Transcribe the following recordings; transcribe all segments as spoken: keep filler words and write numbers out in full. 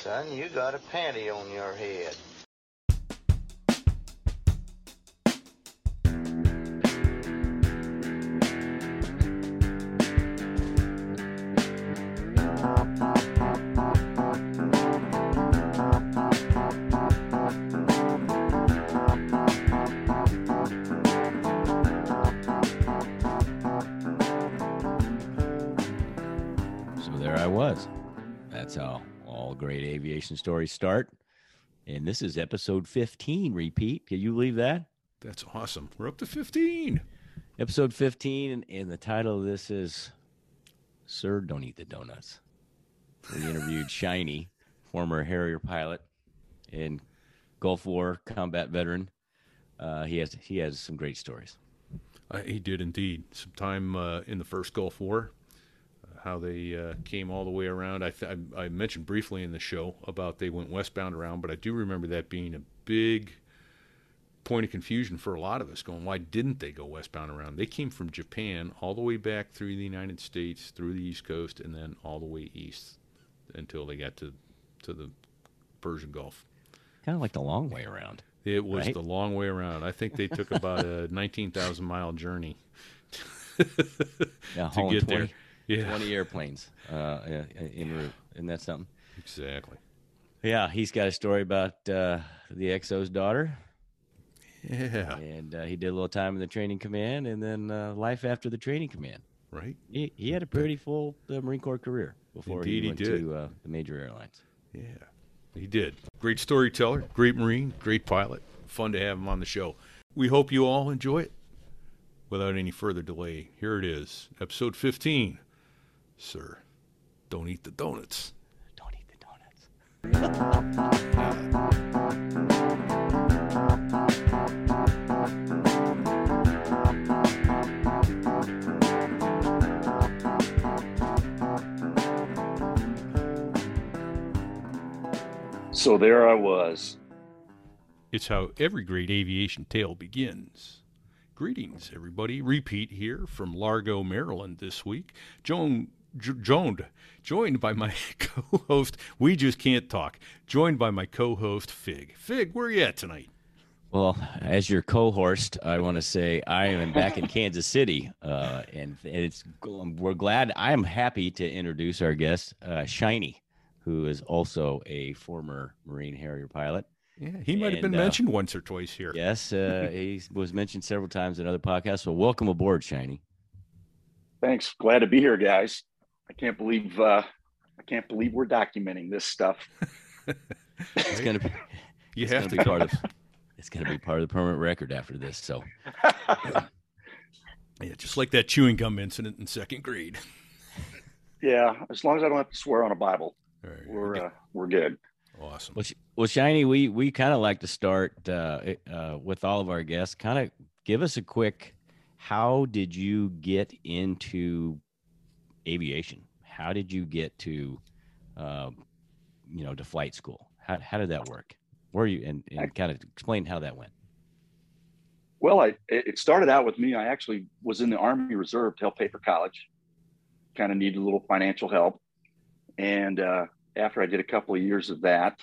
son, you got a panty on your head. Stories start, and this is episode fifteen. Repeat, can you believe that? That's awesome. We're up to fifteen, episode fifteen, and, and the title of this is Sir Don't Eat the Donuts. We interviewed Shiny, former Harrier pilot and Gulf War combat veteran. Uh, he has he has some great stories. Uh, he did indeed. Some time uh, in the first Gulf War. How they uh, came all the way around. I, th- I I mentioned briefly in the show about they went westbound around, but I do remember that being a big point of confusion for a lot of us, going, why didn't they go westbound around? They came from Japan all the way back through the United States, through the East Coast, and then all the way east until they got to, to the Persian Gulf. Kind of like the long way around. It was right? The long way around. I think they took about a nineteen thousand mile journey yeah, to get there. Yeah. twenty airplanes uh, en route. Isn't that something? Exactly. Yeah, he's got a story about uh, the X O's daughter. Yeah. And uh, he did a little time in the training command and then uh, life after the training command. Right. He, he had a pretty full uh, Marine Corps career before Indeed, he went he did. to uh, the major airlines. Yeah, he did. Great storyteller, great Marine, great pilot. Fun to have him on the show. We hope you all enjoy it. Without any further delay, here it is, episode fifteen. Sir, don't eat the donuts. Don't eat the donuts. So there I was. It's how every great aviation tale begins. Greetings, everybody. Repeat here from Largo, Maryland this week. Joan... Joined, joined by my co-host, we just can't talk. Joined by my co-host, Fig. Fig, where are you at tonight? Well, as your co-host, I want to say I am back in Kansas City, uh, and it's we're glad. I'm happy to introduce our guest, uh, Shiny, who is also a former Marine Harrier pilot. Yeah, he might and, have been uh, mentioned once or twice here. Yes, uh, he was mentioned several times in other podcasts. So welcome aboard, Shiny. Thanks. Glad to be here, guys. I can't believe uh, I can't believe we're documenting this stuff. It's gonna be you have to be part of it's gonna be part of the permanent record after this. So yeah, just like that chewing gum incident in second grade. Yeah, as long as I don't have to swear on a Bible, right, we're okay. uh, we're good. Awesome. Well, well, Shiny, we we kind of like to start uh, uh, with all of our guests. Kind of give us a quick. How did you get into aviation? How did you get to, uh, you know, to flight school? How how did that work? Where you and, and I, kind of explain how that went. Well, I it started out with me. I actually was in the Army Reserve to help pay for college. Kind of needed a little financial help, and uh, after I did a couple of years of that,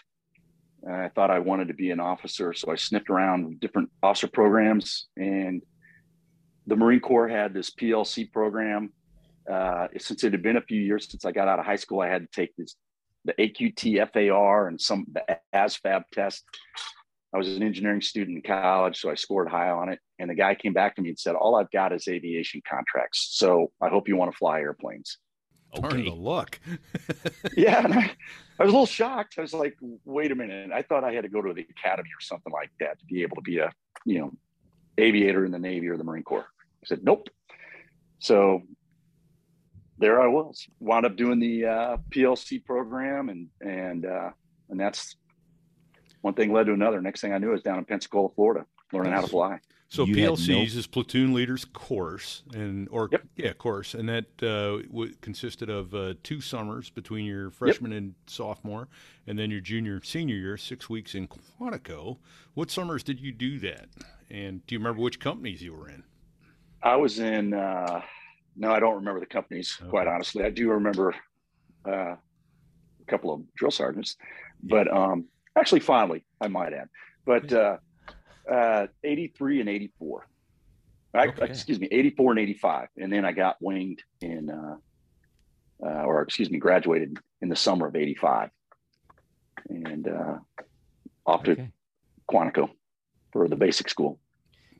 I thought I wanted to be an officer. So I sniffed around different officer programs, and the Marine Corps had this P L C program. Uh, since it had been a few years since I got out of high school, I had to take this, the A Q T F A R and some the A S V A B test. I was an engineering student in college, so I scored high on it. And the guy came back to me and said, all I've got is aviation contracts. So I hope you want to fly airplanes. Okay. Darn the luck. Yeah. And I, I was a little shocked. I was like, wait a minute. I thought I had to go to the academy or something like that to be able to be a, you know, aviator in the Navy or the Marine Corps. I said, nope. So there I was, wound up doing the uh, P L C program, and and uh, and that's one thing led to another. Next thing I knew, I was down in Pensacola, Florida, learning nice. how to fly. So you P L Cs no... is Platoon Leaders Course, and or yep. yeah, course, and that uh, w- consisted of uh, two summers between your freshman yep. and sophomore, and then your junior senior year, six weeks in Quantico. What summers did you do that? And do you remember which companies you were in? I was in. Uh, No, I don't remember the companies, okay. quite honestly. I do remember uh, a couple of drill sergeants. but um, actually fondly, I might add. But uh, uh, eighty-three and eighty-four, I, okay. excuse me, eighty-four and eighty-five, and then I got winged in, uh, uh, or excuse me, graduated in the summer of eighty-five, and uh, off okay. to Quantico for the basic school.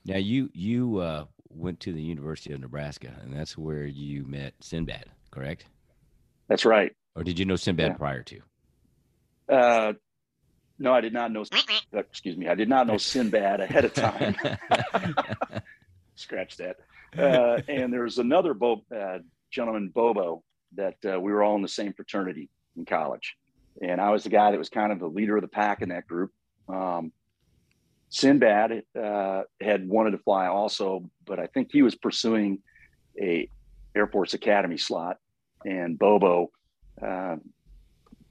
Now you you uh, went to the University of Nebraska, and that's where you met Sinbad, correct? That's right. Or did you know Sinbad yeah. prior to? Uh, no, I did not know. Excuse me, I did not know Sinbad ahead of time. Scratch that. Uh, and there was another Bo- uh, gentleman, Bobo, that uh, we were all in the same fraternity in college, and I was the guy that was kind of the leader of the pack in that group. Um, Sinbad uh, had wanted to fly also, but I think he was pursuing a Air Force Academy slot, and Bobo uh,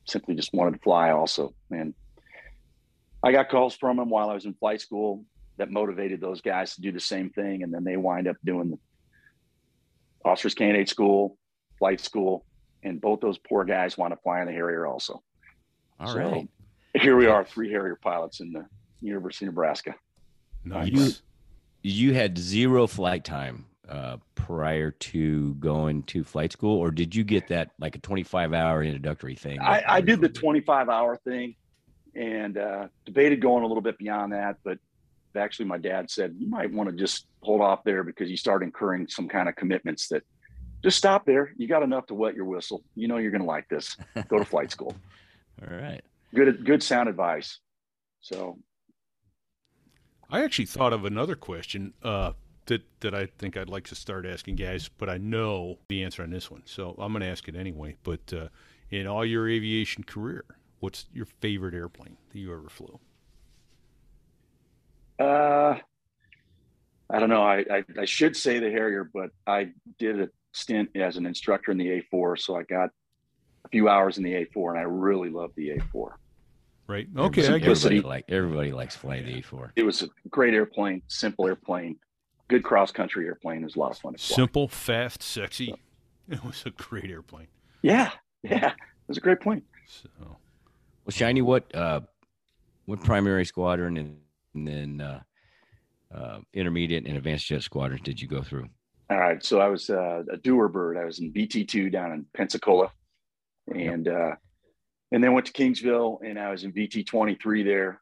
simply just wanted to fly also. And I got calls from him while I was in flight school that motivated those guys to do the same thing, and then they wind up doing the officers candidate school, flight school, and both those poor guys want to fly in the Harrier also. All so, right. Here we are, three Harrier pilots in the University of Nebraska. Nice. You, you had zero flight time uh, prior to going to flight school, or did you get that like a twenty-five hour introductory thing? I, I did the twenty-five hour thing and uh, debated going a little bit beyond that, but actually my dad said, you might want to just hold off there because you start incurring some kind of commitments that just stop there. You got enough to wet your whistle. You know, you're going to like this. Go to flight school. All right. Good, good sound advice. So I actually thought of another question uh, that, that I think I'd like to start asking guys, but I know the answer on this one. So I'm going to ask it anyway, but uh, in all your aviation career, what's your favorite airplane that you ever flew? Uh, I don't know. I, I, I should say the Harrier, but I did a stint as an instructor in the A four. So I got a few hours in the A four and I really loved the A four. Right. Okay. Everybody, I guess. Like, everybody likes flying the A four. It was a great airplane, simple airplane, good cross-country airplane. It was a lot of fun to fly. Simple, fast, sexy. So, it was a great airplane. Yeah. Yeah. It was a great plane. So, well, Shiny, what uh, what primary squadron and, and then uh, uh, intermediate and advanced jet squadrons did you go through? All right. So I was uh, a doer bird. I was in B T two down in Pensacola. And, yep. uh, And then went to Kingsville, and I was in V T twenty-three there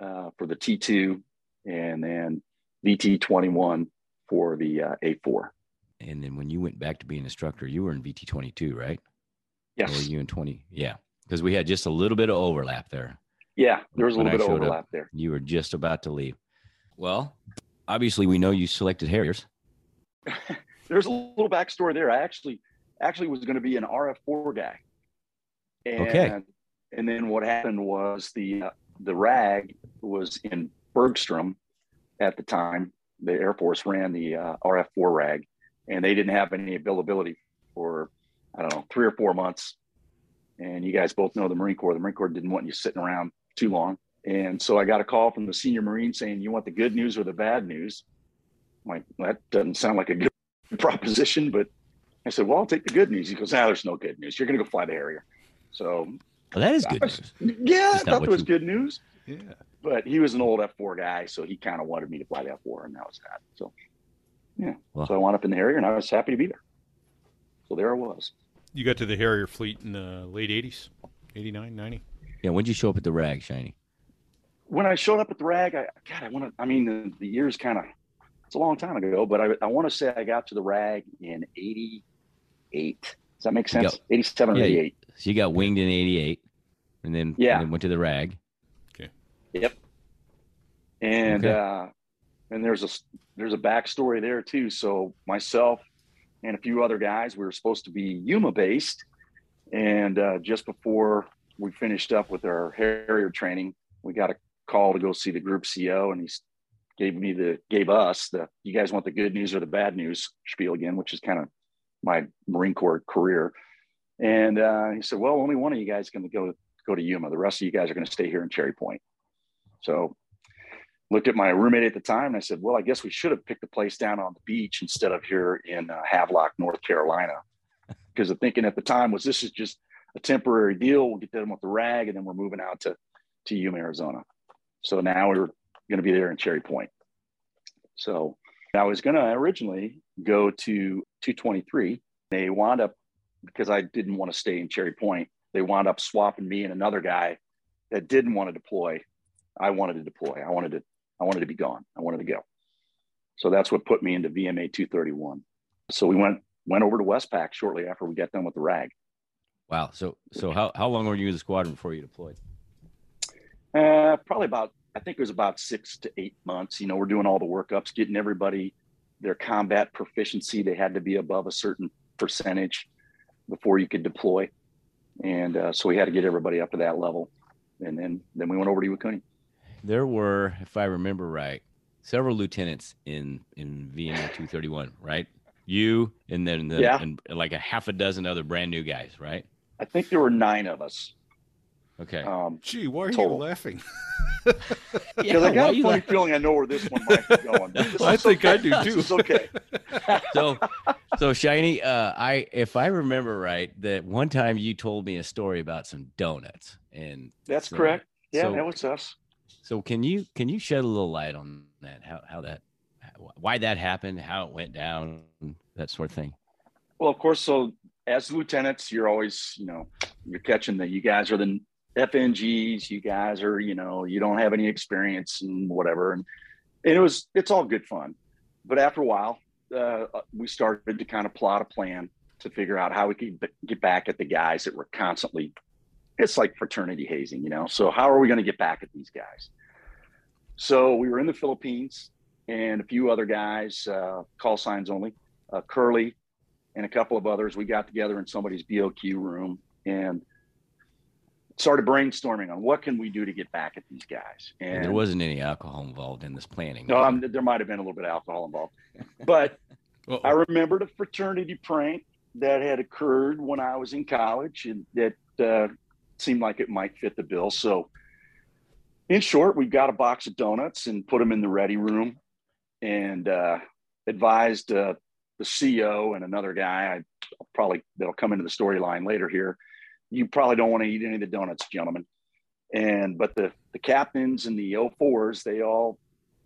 uh, for the T two, and then V T twenty-one for the uh, A four. And then when you went back to be an instructor, you were in V T twenty-two, right? Yes. Or were you in twenty? Yeah, because we had just a little bit of overlap there. Yeah, there was a little bit of overlap there. You were just about to leave. Well, obviously, we know you selected Harriers. There's a little backstory there. I actually actually was going to be an R F four guy. And, okay. And then what happened was the uh, the R A G was in Bergstrom at the time. The Air Force ran the uh, R F four R A G, and they didn't have any availability for, I don't know, three or four months. And you guys both know the Marine Corps. The Marine Corps didn't want you sitting around too long. And so I got a call from the senior Marine saying, you want the good news or the bad news? I'm like, well, that doesn't sound like a good proposition, but I said, well, I'll take the good news. He goes, no, nah, there's no good news. You're going to go fly the Harrier. So well, that is good was, news. Yeah, I thought that was you... good news. Yeah. But he was an old F four guy, so he kind of wanted me to fly the F four, and that was that. So, yeah. Well, so I wound up in the Harrier, and I was happy to be there. So there I was. You got to the Harrier fleet in the late eighties, eighty-nine, ninety? Yeah, when did you show up at the R A G, Shiny? When I showed up at the R A G, I, God, I want to, I mean, the, the years kind of, it's a long time ago, but I, I want to say I got to the R A G in eighty-eight. Does that make sense? Got, eighty-seven or yeah, eighty-eight. So you got winged in eighty-eight, and then yeah, and then went to the R A G. Okay. Yep. And okay. uh, and there's a there's a backstory there too. So myself and a few other guys, we were supposed to be Yuma based, and uh, just before we finished up with our Harrier training, we got a call to go see the group C O, and he gave me the gave us the you guys want the good news or the bad news spiel again, which is kind of my Marine Corps career. And uh, he said, well, only one of you guys is going to go go to Yuma. The rest of you guys are going to stay here in Cherry Point. So looked at my roommate at the time, and I said, well, I guess we should have picked a place down on the beach instead of here in uh, Havelock, North Carolina. Because the thinking at the time was this is just a temporary deal. We'll get them with the rag, and then we're moving out to, to Yuma, Arizona. So now we're going to be there in Cherry Point. So I was going to originally go to two twenty-three. They wound up, because I didn't want to stay in Cherry Point, they wound up swapping me and another guy that didn't want to deploy. I wanted to deploy. I wanted to, I wanted to be gone. I wanted to go. So that's what put me into V M A two thirty-one. So we went, went over to Westpac shortly after we got done with the rag. Wow. So, so how, how long were you in the squadron before you deployed? Uh, probably about, I think it was about six to eight months. You know, we're doing all the workups, getting everybody their combat proficiency. They had to be above a certain percentage before you could deploy. And uh, so we had to get everybody up to that level. And then, then we went over to Iwakuni. There were, if I remember right, several lieutenants in, in V M A two thirty-one, right? You and then the, yeah. and like a half a dozen other brand new guys, right? I think there were nine of us. Okay. Um, Gee, why are total. you laughing? Because yeah, I got a funny laughing? feeling I know where this one might be going. Well, I think okay. I do too. It's okay. so, so Shiny, uh, I if I remember right, that one time you told me a story about some donuts, and that's so, correct. Yeah, so, that was us. So can you can you shed a little light on that? How how that why that happened, how it went down, that sort of thing? Well, of course. So as lieutenants, you're always, you know, you're catching that you guys are the F N Gs, you guys are, you know, you don't have any experience and whatever. And, and it was, it's all good fun. But after a while, uh, we started to kind of plot a plan to figure out how we could b- get back at the guys that were constantly, it's like fraternity hazing, you know? So how are we going to get back at these guys? So we were in the Philippines and a few other guys, uh, call signs only, uh, Curly and a couple of others. We got together in somebody's B O Q room and started brainstorming on what can we do to get back at these guys. And, and there wasn't any alcohol involved in this planning. No, um, there might've been a little bit of alcohol involved, but I remembered a fraternity prank that had occurred when I was in college and that uh, seemed like it might fit the bill. So in short, we got a box of donuts and put them in the ready room and uh, advised uh, the C O and another guy, I probably that'll come into the storyline later here. You probably don't want to eat any of the donuts, gentlemen. And, but the, the captains and the O fours, they all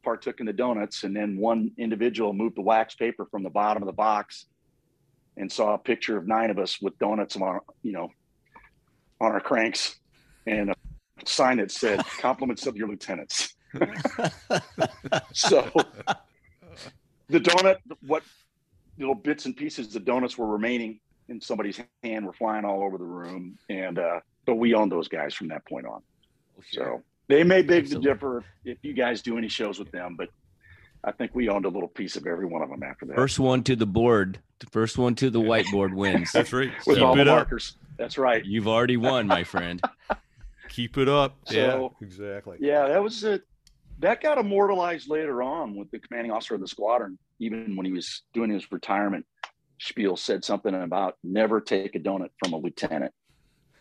partook in the donuts. And then one individual moved the wax paper from the bottom of the box and saw a picture of nine of us with donuts on, you know, on our cranks and a sign that said compliments of your lieutenants. So the donut, what little bits and pieces of donuts were remaining in somebody's hand were flying all over the room. And, uh, but we owned those guys from that point on. Oh, sure. So they may beg Absolutely. to differ if you guys do any shows with them, but I think we owned a little piece of every one of them after that. First one to the board, first one to the whiteboard wins. That's right. With Keep all the markers. Up. That's right. You've already won, my friend. Keep it up. So, yeah, exactly. Yeah, that was it. That got immortalized later on with the commanding officer of the squadron, even when he was doing his retirement spiel, said something about never take a donut from a lieutenant.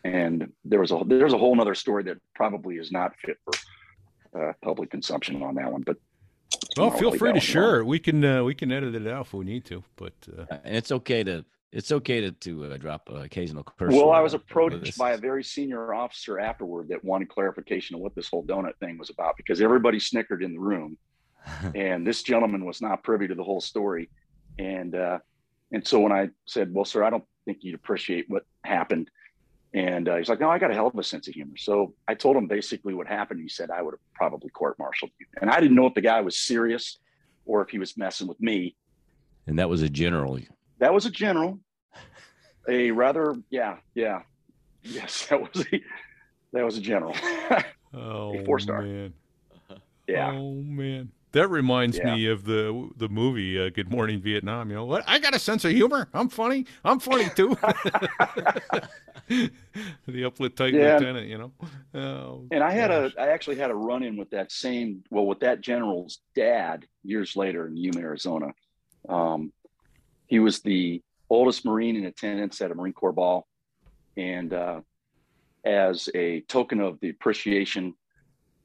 And there was a there's a whole nother story that probably is not fit for uh, public consumption on that one. But well, feel really free to share. We can uh, we can edit it out if we need to. But uh... and it's okay to it's okay to to uh, drop uh, occasional curse. Well, I was approached by a very senior officer afterward that wanted clarification on what this whole donut thing was about because everybody snickered in the room, and this gentleman was not privy to the whole story, and. uh And so when I said, well, sir, I don't think you'd appreciate what happened. And uh, he's like, no, I got a hell of a sense of humor. So I told him basically what happened. He said, I would have probably court-martialed you. And I didn't know if the guy was serious or if he was messing with me. And that was a general. That was a general. A rather, yeah, yeah. Yes, that was a, that was a general. Oh, a four-star. Man. Yeah. Oh, man. That reminds yeah. me of the the movie uh, Good Morning Vietnam. You know what? I got a sense of humor. I'm funny. I'm funny too. The uplit-tight yeah. lieutenant, you know. Oh, and I had gosh. a I actually had a run-in with that same well with that general's dad years later in Yuma, Arizona. Um, he was the oldest Marine in attendance at a Marine Corps ball, and uh, as a token of the appreciation,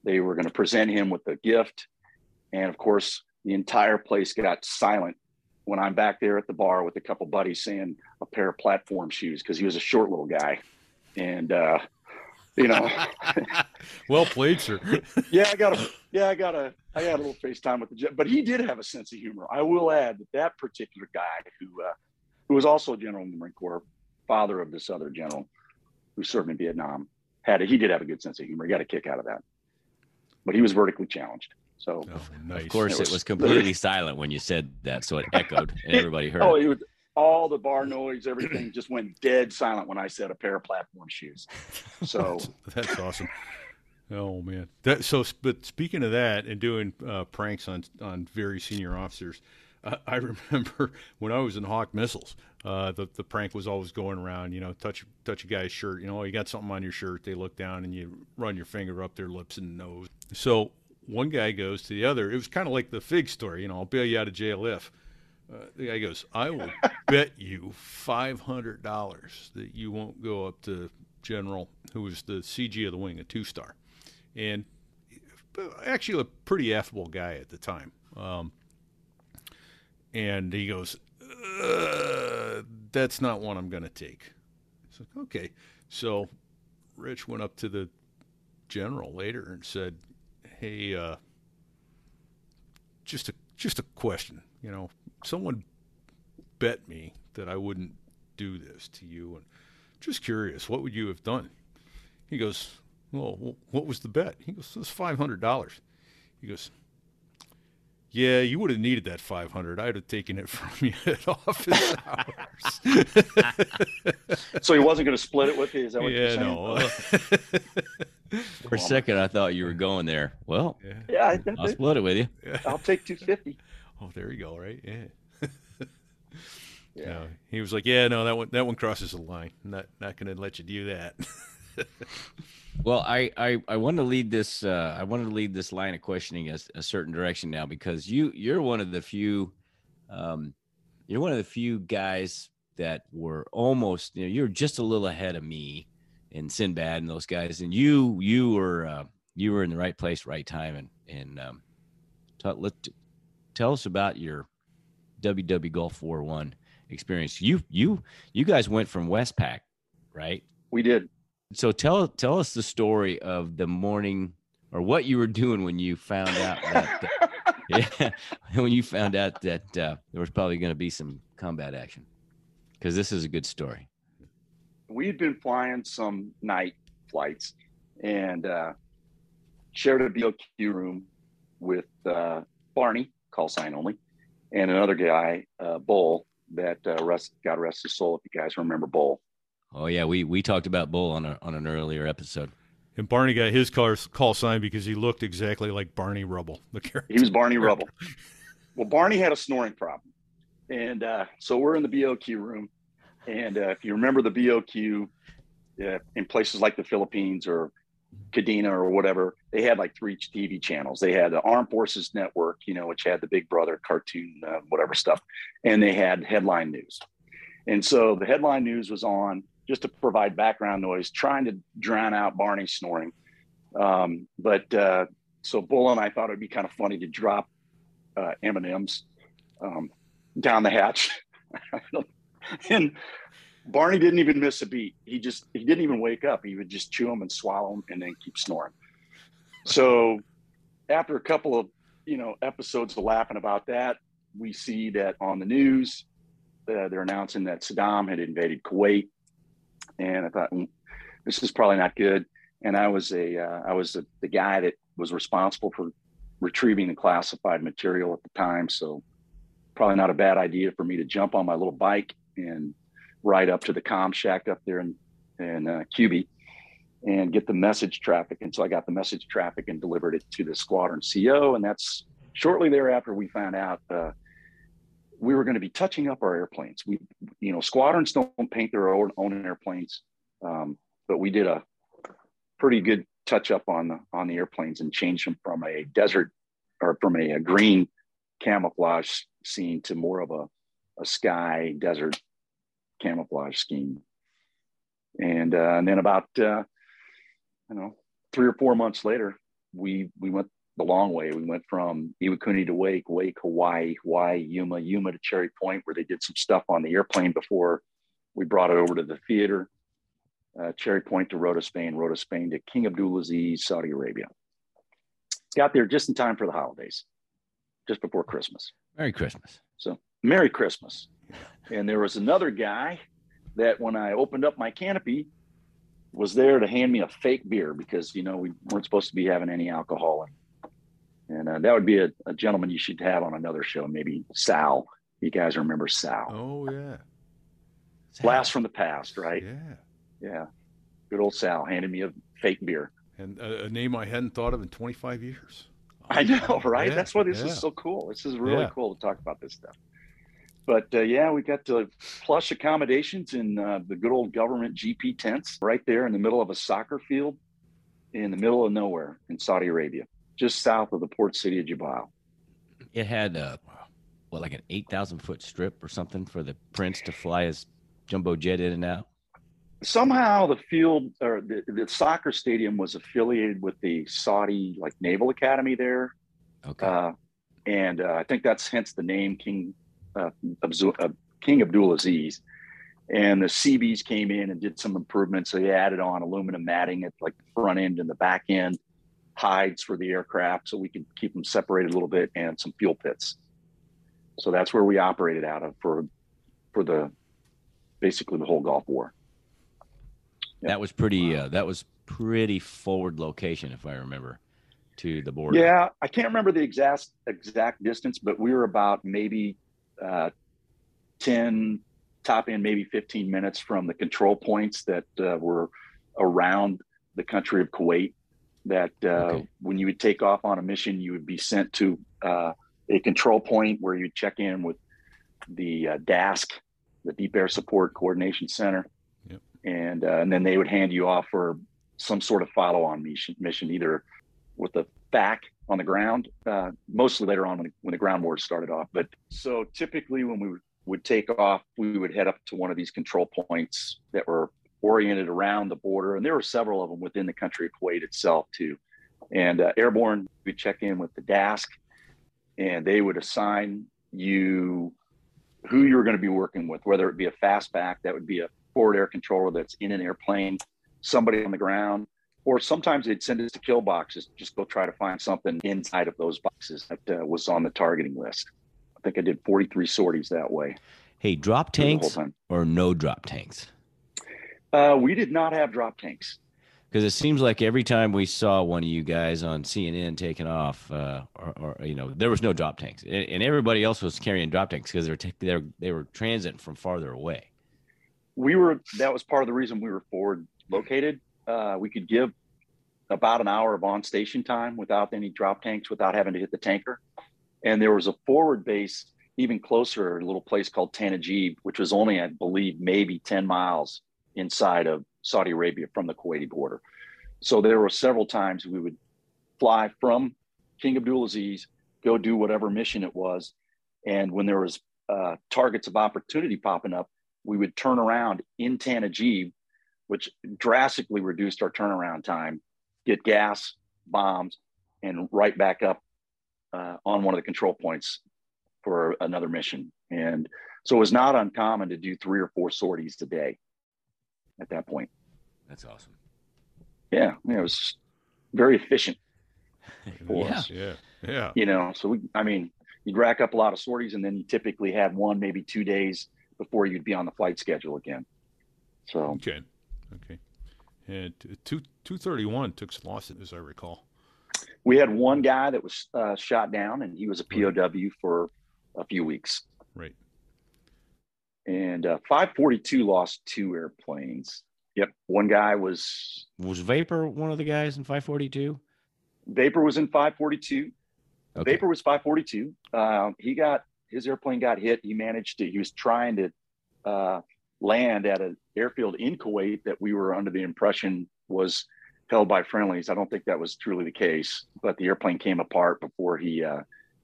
they were going to present him with a gift. And of course, the entire place got silent when I'm back there at the bar with a couple buddies saying a pair of platform shoes because he was a short little guy. and uh, you know. Well played, sir. yeah, I got a yeah, I got a I got a little FaceTime with the jet, but he did have a sense of humor. I will add that that particular guy who uh, who was also a general in the Marine Corps, father of this other general who served in Vietnam, had a, he did have a good sense of humor. He got a kick out of that, but he was vertically challenged. So oh, nice. Of course, it was, it was completely silent when you said that, so it echoed and everybody heard. Oh, it was, all the bar noise, everything just went dead silent when I said a pair of platform shoes. So that's, that's awesome. Oh man, that so. But speaking of that and doing uh, pranks on on very senior officers, I, I remember when I was in Hawk Missiles, uh, the the prank was always going around. You know, touch touch a guy's shirt. You know, oh, you got something on your shirt. They look down and you run your finger up their lips and nose. So one guy goes to the other. It was kind of like the Fig story, you know, I'll bail you out of jail if. Uh, the guy goes, I will bet you five hundred dollars that you won't go up to General, who was the C G of the wing, a two-star. And actually a pretty affable guy at the time. Um, and he goes, uh, that's not one I'm going to take. It's like, okay. So Rich went up to the General later and said, hey, uh, just a just a question. You know, someone bet me that I wouldn't do this to you, and just curious, what would you have done? He goes, well, what was the bet? He goes, it's five hundred dollars. He goes, yeah, you would have needed that five hundred. I'd have taken it from you at office hours. So he wasn't going to split it with you? Is that what yeah, you're saying? Yeah, no. For a second, I thought you were going there. Well, yeah, yeah I, that, I'll split it with you. I'll take two fifty. Oh, there you go. Right? Yeah. yeah. No, he was like, yeah, no, that one, that one crosses the line. I'm not, not going to let you do that. Well, I, I, I want to lead this. Uh, I wanted to lead this line of questioning as a certain direction now, because you, you're one of the few, um, you're one of the few guys that were almost, you know, you're just a little ahead of me and Sinbad and those guys, and you you were uh, you were in the right place, right time, and and um, t- let t- tell us about your W W Gulf War One experience. You you you guys went from Westpac, right? We did. So tell tell us the story of the morning, or what you were doing when you found out that uh, yeah, when you found out that uh, there was probably going to be some combat action, because this is a good story. We had been flying some night flights and uh, shared a B O Q room with uh, Barney, call sign only, and another guy, uh, Bull, that uh, rest, God rest his soul, if you guys remember Bull. Oh, yeah, we we talked about Bull on, a, on an earlier episode. And Barney got his call, call sign because he looked exactly like Barney Rubble. The character. He was Barney Rubble. Well, Barney had a snoring problem. And uh, so we're in the B O Q room. And uh, if you remember the B O Q uh, in places like the Philippines or Kadena or whatever, they had like three T V channels. They had the Armed Forces Network, you know, which had the Big Brother cartoon, uh, whatever stuff. And they had headline news. And so the headline news was on just to provide background noise, trying to drown out Barney snoring. Um, but uh, so Bull and I thought it'd be kind of funny to drop uh, M and M's um, down the hatch. I don't know. And Barney didn't even miss a beat. He just, he didn't even wake up. He would just chew them and swallow them and then keep snoring. So after a couple of, you know, episodes of laughing about that, we see that on the news, uh, they're announcing that Saddam had invaded Kuwait. And I thought, mm, this is probably not good. And I was a, uh, I was a, the guy that was responsible for retrieving the classified material at the time. So probably not a bad idea for me to jump on my little bike and ride up to the comm shack up there in, in uh, Q B and get the message traffic. And so I got the message traffic and delivered it to the squadron C O. And that's shortly thereafter we found out uh, we were going to be touching up our airplanes. We, you know, squadrons don't paint their own, own airplanes, um, but we did a pretty good touch up on the, on the airplanes and changed them from a desert or from a, a green camouflage scene to more of a a sky desert camouflage scheme. And, uh, and then about, uh, I don't know, three or four months later, we, we went the long way. We went from Iwakuni to Wake, Wake, Hawaii, Hawaii, Yuma, Yuma to Cherry Point, where they did some stuff on the airplane before we brought it over to the theater, uh, uh, Cherry Point to Rota, Spain, Rota, Spain to King Abdulaziz, Saudi Arabia. Got there just in time for the holidays, just before Christmas. Merry Christmas. So Merry Christmas. And there was another guy that when I opened up my canopy was there to hand me a fake beer because, you know, we weren't supposed to be having any alcohol. In. And uh, that would be a, a gentleman you should have on another show, maybe Sal. You guys remember Sal? Oh, yeah. Sal. Blast from the past, right? Yeah. Yeah. Good old Sal handed me a fake beer. And a, a name I hadn't thought of in twenty-five years. I know, right? Yeah, that's why this yeah. is so cool. This is really yeah. cool to talk about this stuff. But uh, yeah, we got to plush accommodations in uh, the good old government G P tents right there in the middle of a soccer field in the middle of nowhere in Saudi Arabia, just south of the port city of Jubail. It had, uh, what, like an eight thousand foot strip or something for the prince to fly his jumbo jet in and out? Somehow the field or the, the soccer stadium was affiliated with the Saudi like Naval Academy there. Okay. Uh, and uh, I think that's hence the name King uh, Abzu- uh, King Abdulaziz. And the C Bs came in and did some improvements. So they added on aluminum matting at like the front end and the back end, hides for the aircraft so we could keep them separated a little bit, and some fuel pits. So that's where we operated out of for for the basically the whole Gulf War. Yep. That was pretty. Wow. Uh, that was pretty forward location, if I remember, to the border. Yeah, I can't remember the exact exact distance, but we were about maybe uh, ten, top end, maybe fifteen minutes from the control points that uh, were around the country of Kuwait. That uh, okay. when you would take off on a mission, you would be sent to uh, a control point where you check in with the uh, D A S C, the Deep Air Support Coordination Center. And uh, and then they would hand you off for some sort of follow-on mission, mission either with a F A C on the ground, uh, mostly later on when the, when the ground wars started off. But so typically when we would, would take off, we would head up to one of these control points that were oriented around the border. And there were several of them within the country of Kuwait itself, too. And uh, airborne, we'd check in with the D A S C, and they would assign you who you were going to be working with, whether it be a fastback, that would be a forward air controller that's in an airplane, somebody on the ground, or sometimes they'd send us to kill boxes, just go try to find something inside of those boxes that uh, was on the targeting list. I think I did forty-three sorties that way. Hey, drop tanks or no drop tanks? Uh, we did not have drop tanks. Because it seems like every time we saw one of you guys on C N N taking off, uh, or, or you know, there was no drop tanks, and, and everybody else was carrying drop tanks because they were t- they were, they were transiting from farther away. We were, that was part of the reason we were forward located. Uh, we could give about an hour of on station time without any drop tanks, without having to hit the tanker. And there was a forward base even closer, a little place called Tanajib, which was only, I believe, maybe ten miles inside of Saudi Arabia from the Kuwaiti border. So there were several times we would fly from King Abdulaziz, go do whatever mission it was. And when there was uh, targets of opportunity popping up, we would turn around in Tanajib, which drastically reduced our turnaround time, get gas, bombs, and right back up uh, on one of the control points for another mission. And so it was not uncommon to do three or four sorties a day at that point. That's awesome. Yeah, it was very efficient for yeah. us. Yeah, yeah. You know, so we, I mean, you'd rack up a lot of sorties, and then you typically had one, maybe two days before you'd be on the flight schedule again. So okay, okay. And two two thirty one took some losses, as I recall. We had one guy that was uh, shot down, and he was a P O W for a few weeks. Right. And uh, five forty two lost two airplanes. Yep, one guy was was Vapor. One of the guys in five forty two. Vapor was in five forty two. Okay. Vapor was five forty two. Uh, he got. His airplane got hit. He managed to, he was trying to uh, land at an airfield in Kuwait that we were under the impression was held by friendlies. I don't think that was truly the case, but the airplane came apart before he uh,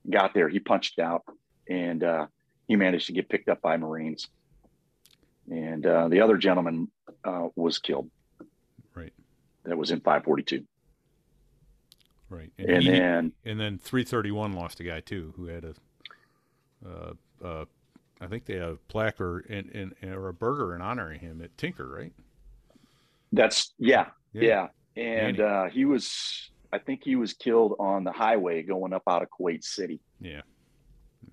got there. He punched out, and uh, he managed to get picked up by Marines. And uh, the other gentleman uh, was killed. Right. That was in five forty-two. Right. And, and he, then. And then three thirty-one lost a guy too, who had a, Uh, uh, I think they had a plaque or, and, and, or a burger in honor of him at Tinker, right? That's yeah, yeah. yeah. And uh, he was, I think he was killed on the highway going up out of Kuwait City. Yeah.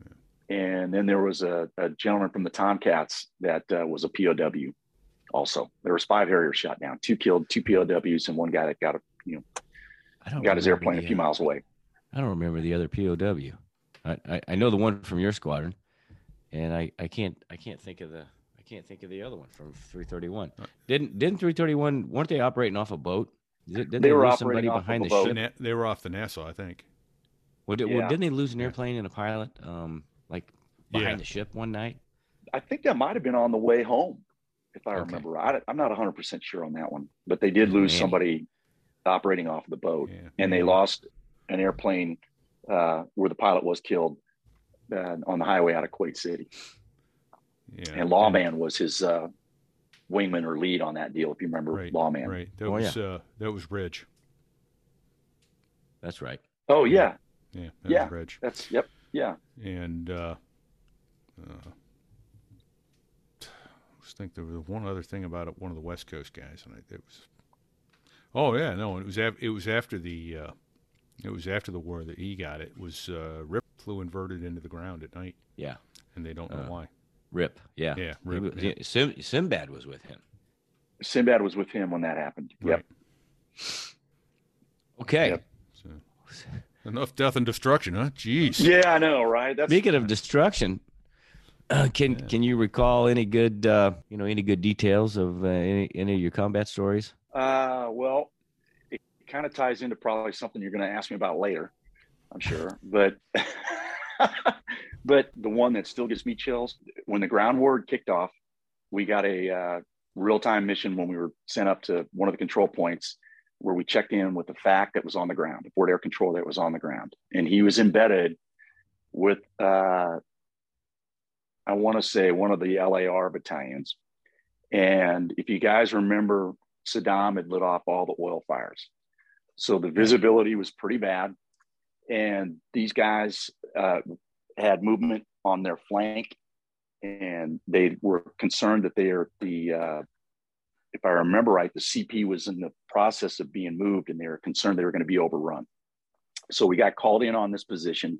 yeah. And then there was a, a gentleman from the Tomcats that uh, was a P O W. Also, there was five Harriers shot down, two killed, two P O Ws, and one guy that got a, you know, I don't got his airplane the, a few miles away. I don't remember the other P O W. I, I, I know the one from your squadron, and I, I can't I can't think of the I can't think of the other one from three thirty-one. Didn't didn't three thirty-one? Weren't they operating off a boat? Did, didn't they, they were lose somebody off behind of the ship? Na- they were off the Nassau, I think. Well, did, yeah. well, didn't they lose an airplane and a pilot, um, like behind yeah. the ship one night? I think that might have been on the way home. If I okay. remember right, I'm not one hundred percent sure on that one, but they did lose Man. somebody operating off the boat, yeah. and they lost an airplane uh, where the pilot was killed uh, on the highway out of Kuwait City. Yeah. And Lawman was his uh, wingman or lead on that deal, if you remember right. Lawman. Right. That oh, was yeah. uh, that was Ridge. That's right. Oh yeah. Yeah. yeah that yeah. was Ridge. That's yep. Yeah. And. Uh, uh, I think there was one other thing about it, one of the West Coast guys, and it was, oh yeah, no, it was af- it was after the uh, it was after the war that he got it. It was uh, Rip flew inverted into the ground at night. Yeah, and they don't know uh, why. Rip, yeah, yeah. Rip, he, yeah. Sim, Sinbad was with him. Sinbad was with him when that happened. Right. Yep. Okay. Yep. So, enough death and destruction, huh? Jeez. Yeah, I know, right? That's... Speaking of destruction. Uh, can yeah. can you recall any good uh, you know any good details of uh, any any of your combat stories? Uh, well, it kind of ties into probably something you're going to ask me about later, I'm sure. But but the one that still gives me chills, when the ground ward kicked off, we got a uh, real time mission when we were sent up to one of the control points where we checked in with the F A C that was on the ground, the forward air control that was on the ground, and he was embedded with. Uh, I want to say one of the L A R battalions. And if you guys remember, Saddam had lit off all the oil fires. So the visibility was pretty bad. And these guys uh, had movement on their flank. And they were concerned that they are the, uh, if I remember right, the C P was in the process of being moved and they were concerned they were going to be overrun. So we got called in on this position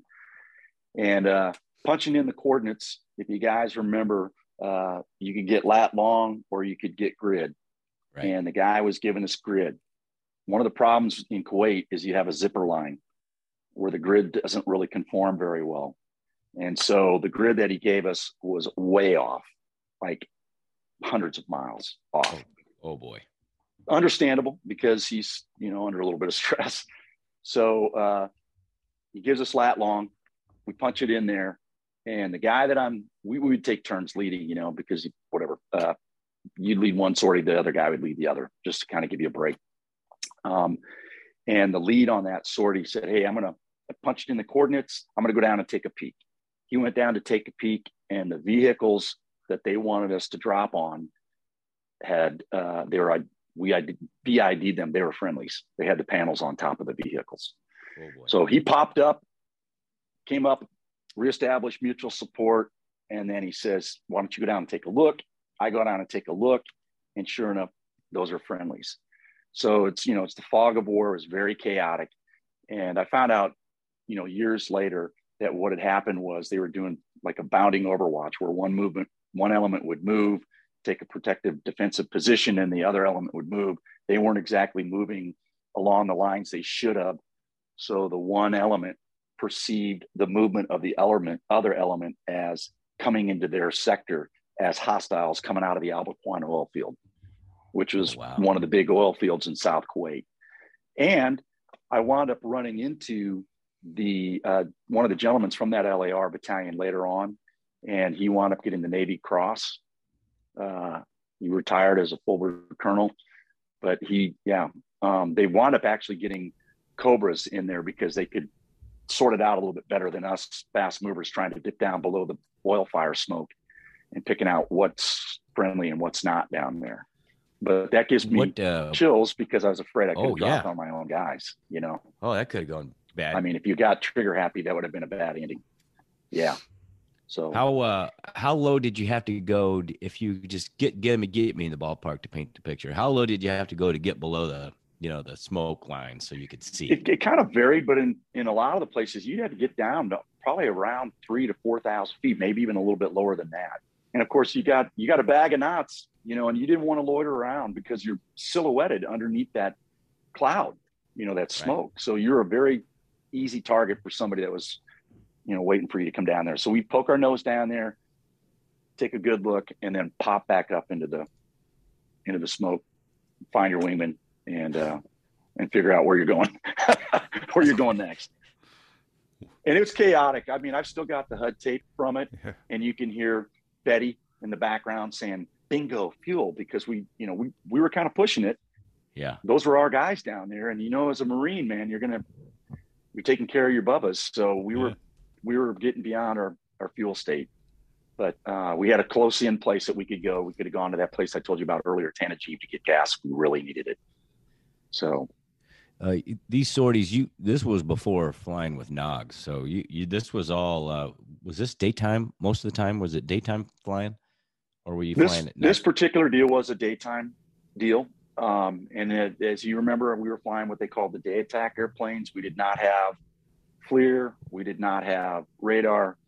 and uh, punching in the coordinates. If you guys remember, uh, you could get lat long or you could get grid. Right. And the guy was giving us grid. One of the problems in Kuwait is you have a zipper line where the grid doesn't really conform very well. And so the grid that he gave us was way off, like hundreds of miles off. Oh, oh boy. Understandable because he's, you know, under a little bit of stress. So uh, he gives us lat long. We punch it in there. And the guy that I'm, we would take turns leading, you know, because whatever, uh, you'd lead one sortie, the other guy would lead the other, just to kind of give you a break. Um, and the lead on that sortie said, hey, I'm going to, I punched in the coordinates. I'm going to go down and take a peek. He went down to take a peek and the vehicles that they wanted us to drop on had, uh, they were, we B I D'd them. They were friendlies. They had the panels on top of the vehicles. Oh boy. So he popped up, came up, reestablish mutual support. And then he says, why don't you go down and take a look? I go down and take a look. And sure enough, those are friendlies. So it's, you know, it's the fog of war. It was very chaotic. And I found out, you know, years later that what had happened was they were doing like a bounding overwatch where one movement, one element would move, take a protective defensive position, and the other element would move. They weren't exactly moving along the lines they should have. So the one element perceived the movement of the element, other element as coming into their sector as hostiles coming out of the Iwakuni oil field, which was wow. one of the big oil fields in South Kuwait. And I wound up running into the uh, one of the gentlemen from that L A R battalion later on, and he wound up getting the Navy Cross. Uh, he retired as a full colonel, but he, yeah, um, they wound up actually getting Cobras in there because they could sorted out a little bit better than us fast movers trying to dip down below the oil fire smoke and picking out what's friendly and what's not down there. But that gives me what, uh, chills because I was afraid I could have oh, dropped yeah. on my own guys, you know? Oh, that could have gone bad. I mean, if you got trigger happy, that would have been a bad ending. Yeah. So how uh how low did you have to go if you just get get me get me in the ballpark to paint the picture? How low did you have to go to get below the you know the smoke line so you could see? It, it kind of varied, but in in a lot of the places you had to get down to probably around three to four thousand feet, maybe even a little bit lower than that. And of course, you got you got a bag of knots, you know, and you didn't want to loiter around because you're silhouetted underneath that cloud, you know, that smoke. Right. So you're a very easy target for somebody that was, you know, waiting for you to come down there. So we poke our nose down there, take a good look, and then pop back up into the, into the smoke, find your wingman and, uh, and figure out where you're going, where you're going next. And it was chaotic. I mean, I've still got the H U D tape from it, yeah. And you can hear Betty in the background saying, bingo, fuel, because we, you know, we, we were kind of pushing it. Yeah. Those were our guys down there. And, you know, as a Marine, man, you're going to, you're taking care of your bubbas. So we yeah. were, we were getting beyond our, our fuel state, but uh, we had a close in place that we could go. We could have gone to that place I told you about earlier, Tanajib, to get gas if we really needed it. So uh, these sorties, you, this was before flying with Nogs. So you, you this was all, uh, was this daytime most of the time? Was it daytime flying or were you this, flying at night? This particular deal was a daytime deal. Um, and it, as you remember, we were flying what they called the day attack airplanes. We did not have FLIR. We did not have radar,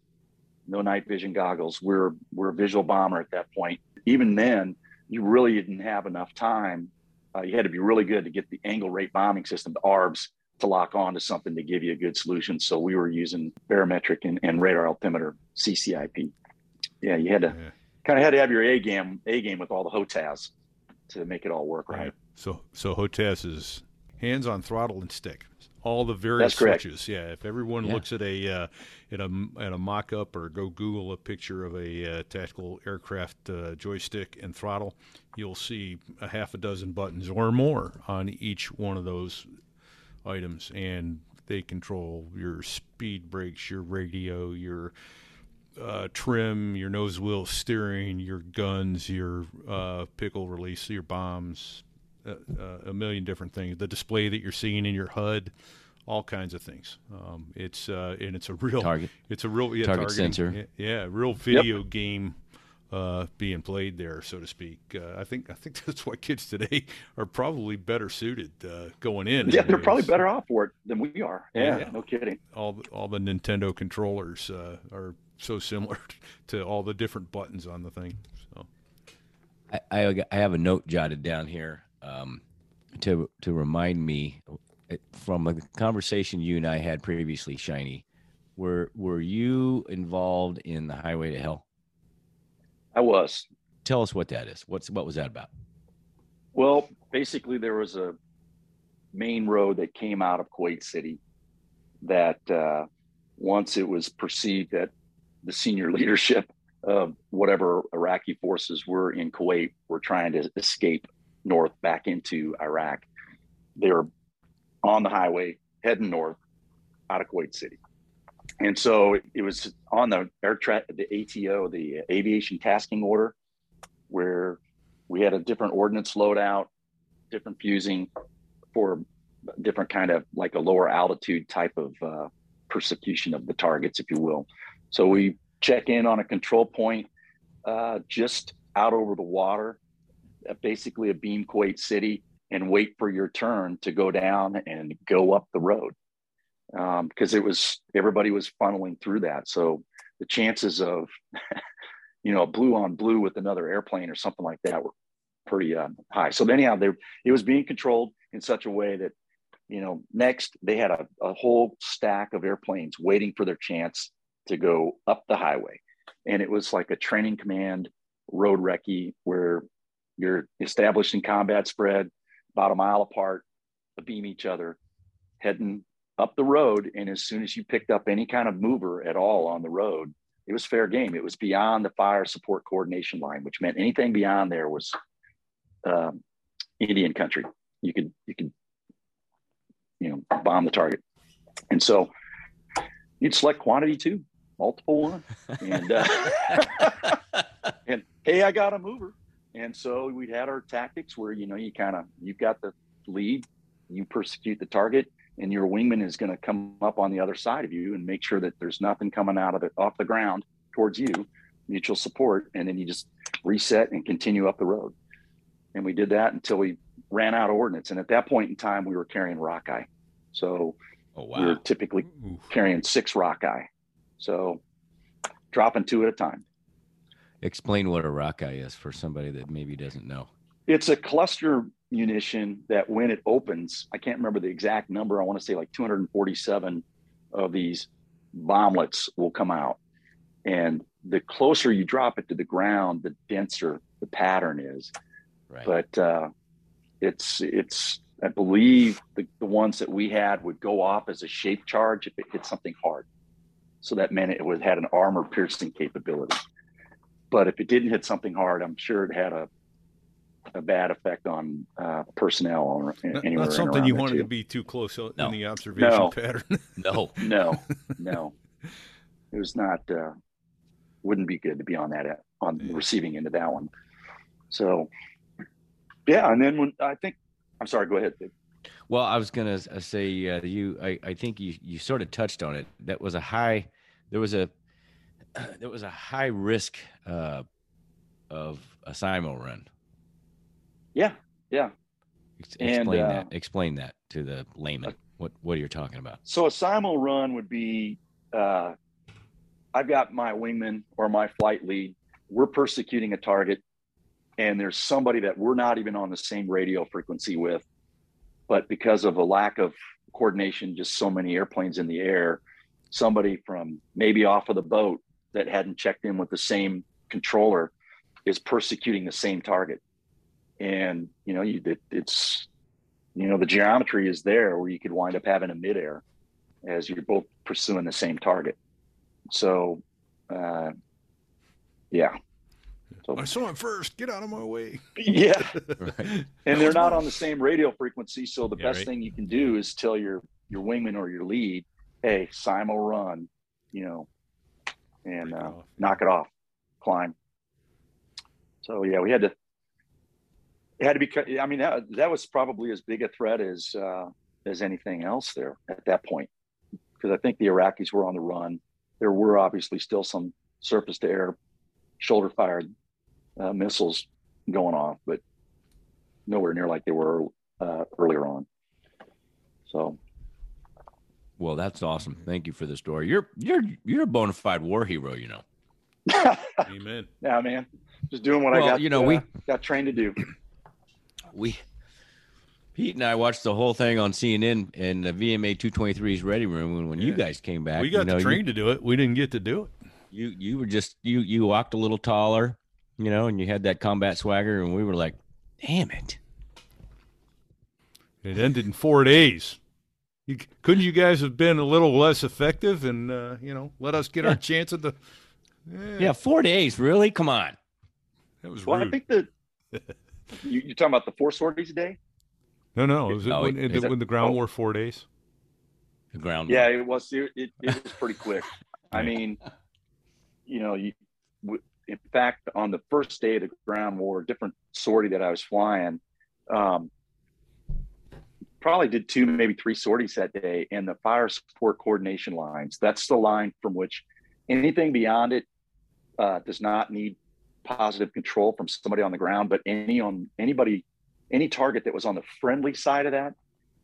no night vision goggles. We're we're a visual bomber at that point. Even then, you really didn't have enough time. Uh, you had to be really good to get the angle rate bombing system, the A R Bs, to lock on to something to give you a good solution. So we were using barometric and, and radar altimeter, C C I P. Yeah, you had to yeah. kind of had to have your A game, A game with all the H O T A S to make it all work right. right. So so H O T A S is hands on throttle and stick. All the various switches. Yeah. If everyone yeah. looks at a, uh, at a, at a mock-up or go Google a picture of a uh, tactical aircraft uh, joystick and throttle, you'll see a half a dozen buttons or more on each one of those items. And they control your speed brakes, your radio, your uh, trim, your nose wheel steering, your guns, your uh, pickle release, your bombs, Uh, a million different things, the display that you're seeing in your H U D, all kinds of things. Um, it's uh, and it's a real target. It's a real yeah, target sensor. Yeah, real video yep. game uh, being played there, so to speak. Uh, I think I think that's why kids today are probably better suited uh, going in. Yeah, anyways. They're probably better off for it than we are. Yeah, yeah. No kidding. All the, all the Nintendo controllers uh, are so similar to all the different buttons on the thing. So, I I, I have a note jotted down here. Um, to to remind me from a conversation you and I had previously, Shiny, were were you involved in the Highway to Hell? I was. Tell us what that is. What's what was that about? Well, basically, there was a main road that came out of Kuwait City that uh, once it was perceived that the senior leadership of whatever Iraqi forces were in Kuwait were trying to escape north back into Iraq. They were on the highway heading north out of Kuwait City. And so it, it was on the air tra- the A T O, the aviation tasking order, where we had a different ordnance loadout, different fusing for different kind of like a lower altitude type of uh, persecution of the targets, if you will. So we check in on a control point uh, just out over the water, basically a beam Kuwait City, and wait for your turn to go down and go up the road. Um, cause it was, everybody was funneling through that. So the chances of, you know, blue on blue with another airplane or something like that were pretty uh, high. So anyhow, they, it was being controlled in such a way that, you know, next they had a, a whole stack of airplanes waiting for their chance to go up the highway. And it was like a training command road recce where you're established in combat spread, about a mile apart, abeam each other, heading up the road. And as soon as you picked up any kind of mover at all on the road, it was fair game. It was beyond the fire support coordination line, which meant anything beyond there was um, Indian country. You could, you could, you know, bomb the target. And so you'd select quantity two, multiple one. And, uh, and hey, I got a mover. And so we had our tactics where, you know, you kind of, you've got the lead, you persecute the target, and your wingman is going to come up on the other side of you and make sure that there's nothing coming out of it off the ground towards you, mutual support, and then you just reset and continue up the road. And we did that until we ran out of ordnance. And at that point in time, we were carrying Rockeye. So oh, wow. we were typically Oof. carrying six Rockeye. So dropping two at a time. Explain what a Rockeye is for somebody that maybe doesn't know. It's a cluster munition that when it opens, I can't remember the exact number. I want to say like two hundred forty-seven of these bomblets will come out. And the closer you drop it to the ground, the denser the pattern is. Right. But uh, it's, it's I believe the, the ones that we had would go off as a shape charge if it hit something hard. So that meant it was, had an armor piercing capability. But if it didn't hit something hard, I'm sure it had a a bad effect on uh, personnel. Or not, anywhere not something you wanted to be too close no. in the observation no. pattern. no, no, no. It was not. Uh, wouldn't be good to be on that on yeah. receiving end of that one. So, yeah, and then when I think, I'm sorry. Go ahead, Dave. Well, I was gonna say uh, you. I, I think you you sort of touched on it. That was a high. There was a. There was a high risk uh, of a S I M O run. Yeah, yeah. Ex- explain and, uh, that. Explain that to the layman. Uh, what what you're talking about? So a S I M O run would be, uh, I've got my wingman or my flight lead. We're persecuting a target, and there's somebody that we're not even on the same radio frequency with, but because of a lack of coordination, just so many airplanes in the air, somebody from maybe off of the boat that hadn't checked in with the same controller is persecuting the same target. And, you know, you, it, it's, you know, the geometry is there where you could wind up having a midair as you're both pursuing the same target. So, uh, yeah. So, I saw him first, get out of my way. Yeah. Right. And they're not on the same radio frequency. So the yeah, best right. thing you can do is tell your, your wingman or your lead, hey, S I M O run, you know, and uh, knock it off, climb. So yeah, we had to, it had to be, I mean, that, that was probably as big a threat as, uh, as anything else there at that point. Because I think the Iraqis were on the run. There were obviously still some surface to air, shoulder fired uh, missiles going off, but nowhere near like they were uh, earlier on. So. Well, that's awesome. Thank you for the story. You're you're you're a bona fide war hero, you know. Amen. Yeah, man. Just doing what well, I got. You know, uh, we got trained to do. We Pete and I watched the whole thing on C N N in the V M A two twenty-three's ready room when, when yeah. you guys came back. We got you know, trained you, to do it. We didn't get to do it. You you were just you you walked a little taller, you know, and you had that combat swagger, and we were like, damn it. It ended in four days. You, couldn't you guys have been a little less effective and, uh, you know, let us get yeah. our chance at the. Yeah. yeah, four days. Really? Come on. That was well, rude. I think that you, you're talking about the four sorties a day. No, no. It was oh, it, when, it, it, that, when the ground oh. war four days. The ground. Yeah, war. it was. It, it, it was pretty quick. I mean, you know, you, in fact, on the first day of the ground war, different sortie that I was flying, um, probably did two, maybe three sorties that day, and the fire support coordination lines. That's the line from which anything beyond it uh, does not need positive control from somebody on the ground, but any on anybody, any target that was on the friendly side of that,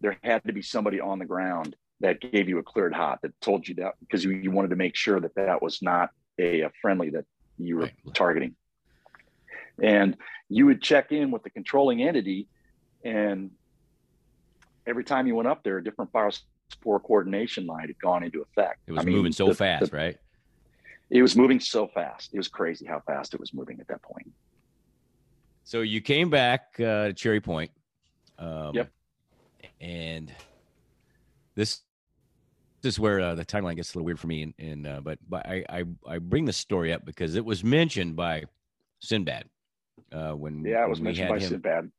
there had to be somebody on the ground that gave you a cleared hot, that told you that, because you, you wanted to make sure that that was not a, a friendly that you were right. targeting. And you would check in with the controlling entity, and every time you went up there, a different fire support coordination line had gone into effect. It was I mean, moving so the, fast, the, right? It was moving so fast. It was crazy how fast it was moving at that point. So you came back uh, to Cherry Point. Um, yep. And this, this is where uh, the timeline gets a little weird for me. And, and uh, but, but I, I, I bring this story up because it was mentioned by Sinbad. Uh, when yeah, it was mentioned by him, Sinbad.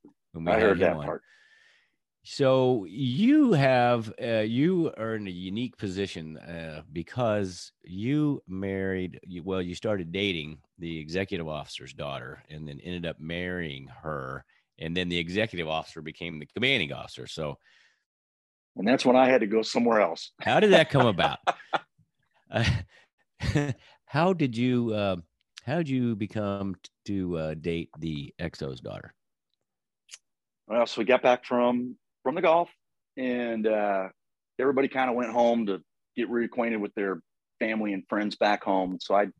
I heard that on. part. So you have, uh, you are in a unique position uh, because you married, you, well, you started dating the executive officer's daughter and then ended up marrying her. And then the executive officer became the commanding officer. So. And that's when I had to go somewhere else. How did that come about? uh, How did you uh, how did you become to uh, date the X O's daughter? Well, so we got back from from the Gulf, and uh, everybody kind of went home to get reacquainted with their family and friends back home. So I'd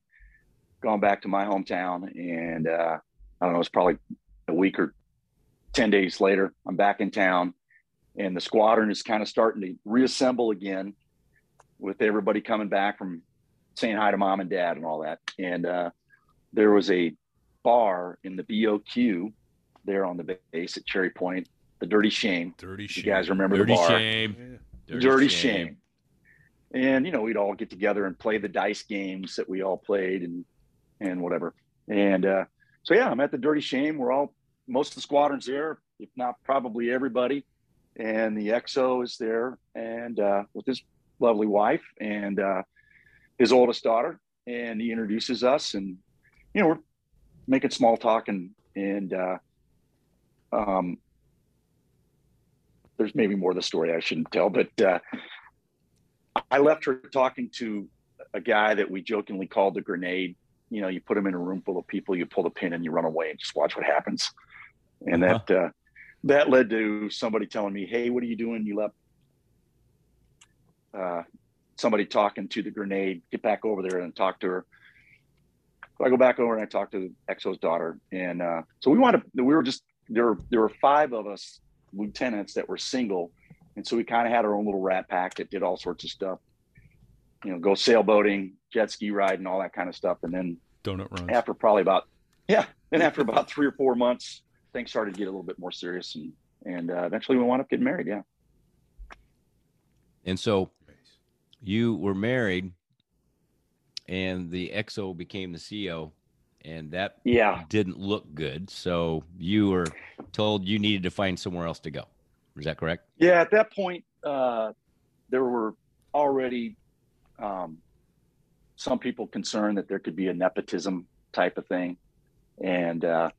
gone back to my hometown, and uh, I don't know, it's probably a week or ten days later, I'm back in town, and the squadron is kind of starting to reassemble again, with everybody coming back from saying hi to mom and dad and all that. And uh, there was a bar in the B O Q there on the base at Cherry Point, the Dirty Shame. Dirty Shame. You guys remember Dirty the bar? Shame. Dirty, Dirty Shame. Shame. And, you know, we'd all get together and play the dice games that we all played and, and whatever. And uh, so, yeah, I'm at the Dirty Shame. We're all, most of the squadron's there, if not probably everybody. And the X O is there, and uh, with his lovely wife and uh, his oldest daughter, and he introduces us, and, you know, we're making small talk, and, and uh, um, there's maybe more of the story I shouldn't tell, but uh, I left her talking to a guy that we jokingly called the grenade. You know, you put him in a room full of people, you pull the pin and you run away and just watch what happens. And uh-huh. that, uh, that led to somebody telling me, hey, what are you doing? You left Uh, somebody talking to the grenade, get back over there and talk to her. So I go back over and I talk to X O's daughter. And uh, so we wanted, we were just, there were, there were five of us lieutenants that were single. And so we kind of had our own little rat pack that did all sorts of stuff, you know, go sailboating, jet ski ride and all that kind of stuff. And then donut runs. after probably about, yeah. Then after about three or four months, things started to get a little bit more serious. And, and uh, eventually we wound up getting married. Yeah. And so you were married, and the X O became the C O, and that yeah. didn't look good. So you were told you needed to find somewhere else to go. Is that correct? Yeah. At that point, uh, there were already um, some people concerned that there could be a nepotism type of thing. And uh,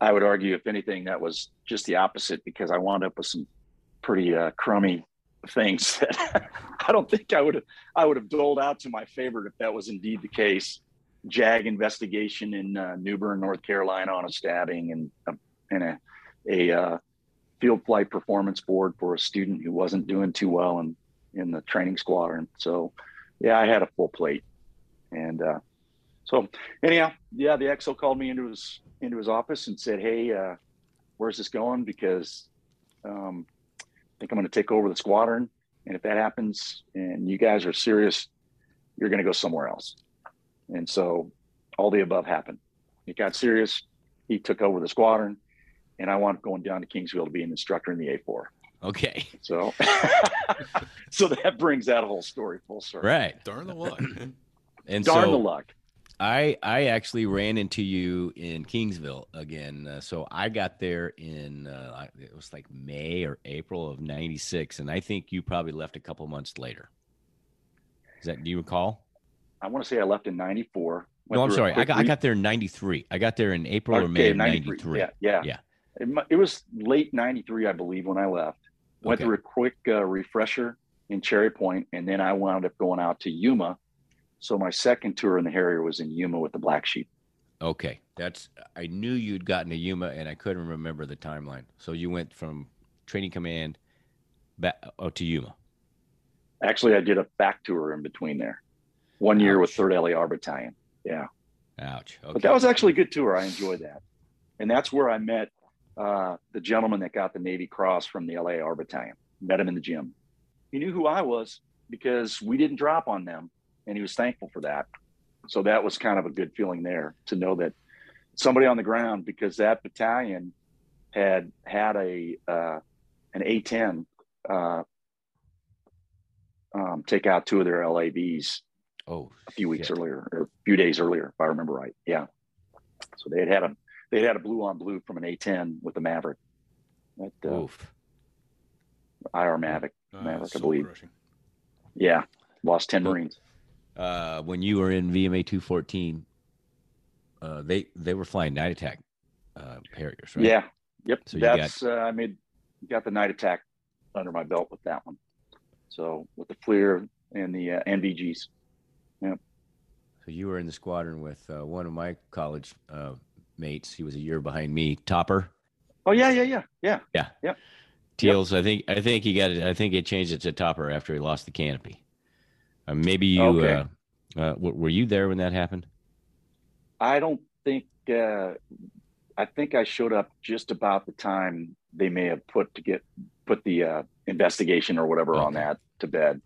I would argue, if anything, that was just the opposite, because I wound up with some pretty uh, crummy things that I don't think I would have, I would have doled out to my favorite if that was indeed the case. JAG investigation in uh, New Bern, North Carolina, on a stabbing, and a, and a, a uh, field flight performance board for a student who wasn't doing too well in, in the training squadron. So, yeah, I had a full plate. And uh, so, anyhow, yeah, the X O called me into his into his office and said, "Hey, uh, where's this going? Because um, I think I'm going to take over the squadron, and if that happens and you guys are serious, you're going to go somewhere else." And so all the above happened. It got serious. He took over the squadron, and I wound up going down to Kingsville to be an instructor in the A four. Okay. So so that brings that whole story full circle. Right. Darn the luck. And Darn so the luck. I, I actually ran into you in Kingsville again. Uh, so I got there in, uh, it was like May or April of ninety-six. And I think you probably left a couple months later. Is that, do you recall? I want to say I left in ninety-four. No, I'm sorry. I got, I got there in ninety-three. I got there in April okay, or May of ninety-three. Yeah. Yeah. yeah. It, it was late ninety-three, I believe, when I left. Went okay. through a quick uh, refresher in Cherry Point, and then I wound up going out to Yuma. So my second tour in the Harrier was in Yuma with the Black Sheep. Okay. That's, I knew you'd gotten to Yuma, and I couldn't remember the timeline. So you went from training command back oh, to Yuma. Actually, I did a back tour in between there. One Ouch. year with third L A R Battalion. Yeah. Ouch. Okay. But that was actually a good tour. I enjoyed that. And that's where I met uh, the gentleman that got the Navy Cross from the L A R Battalion. Met him in the gym. He knew who I was because we didn't drop on them. And he was thankful for that. So that was kind of a good feeling there to know that somebody on the ground, because that battalion had had a uh, an A ten uh, um, take out two of their L A Bs oh, a few weeks shit. earlier, or a few days earlier, if I remember right. Yeah. So they had had a they had a blue on blue from an A ten with a Maverick. That, uh, Oof. I R Maverick, uh, Maverick, I believe. Rushing. Yeah, lost ten but, Marines. Uh, when you were in V M A two fourteen, uh, they they were flying night attack uh, Harriers, right? Yeah, yep. So that's got... uh, I made got the night attack under my belt with that one. So with the FLIR and the uh, N V Gs, yep. So you were in the squadron with uh, one of my college uh, mates. He was a year behind me, Topper. Oh yeah, yeah, yeah, yeah, yeah, yeah. Teals, yep. I think I think he got it. I think it changed it to Topper after he lost the canopy. Uh, maybe you okay. uh, uh, w- were you there when that happened? I don't think. Uh, I think I showed up just about the time they may have put to get put the uh, investigation or whatever okay. on that to bed.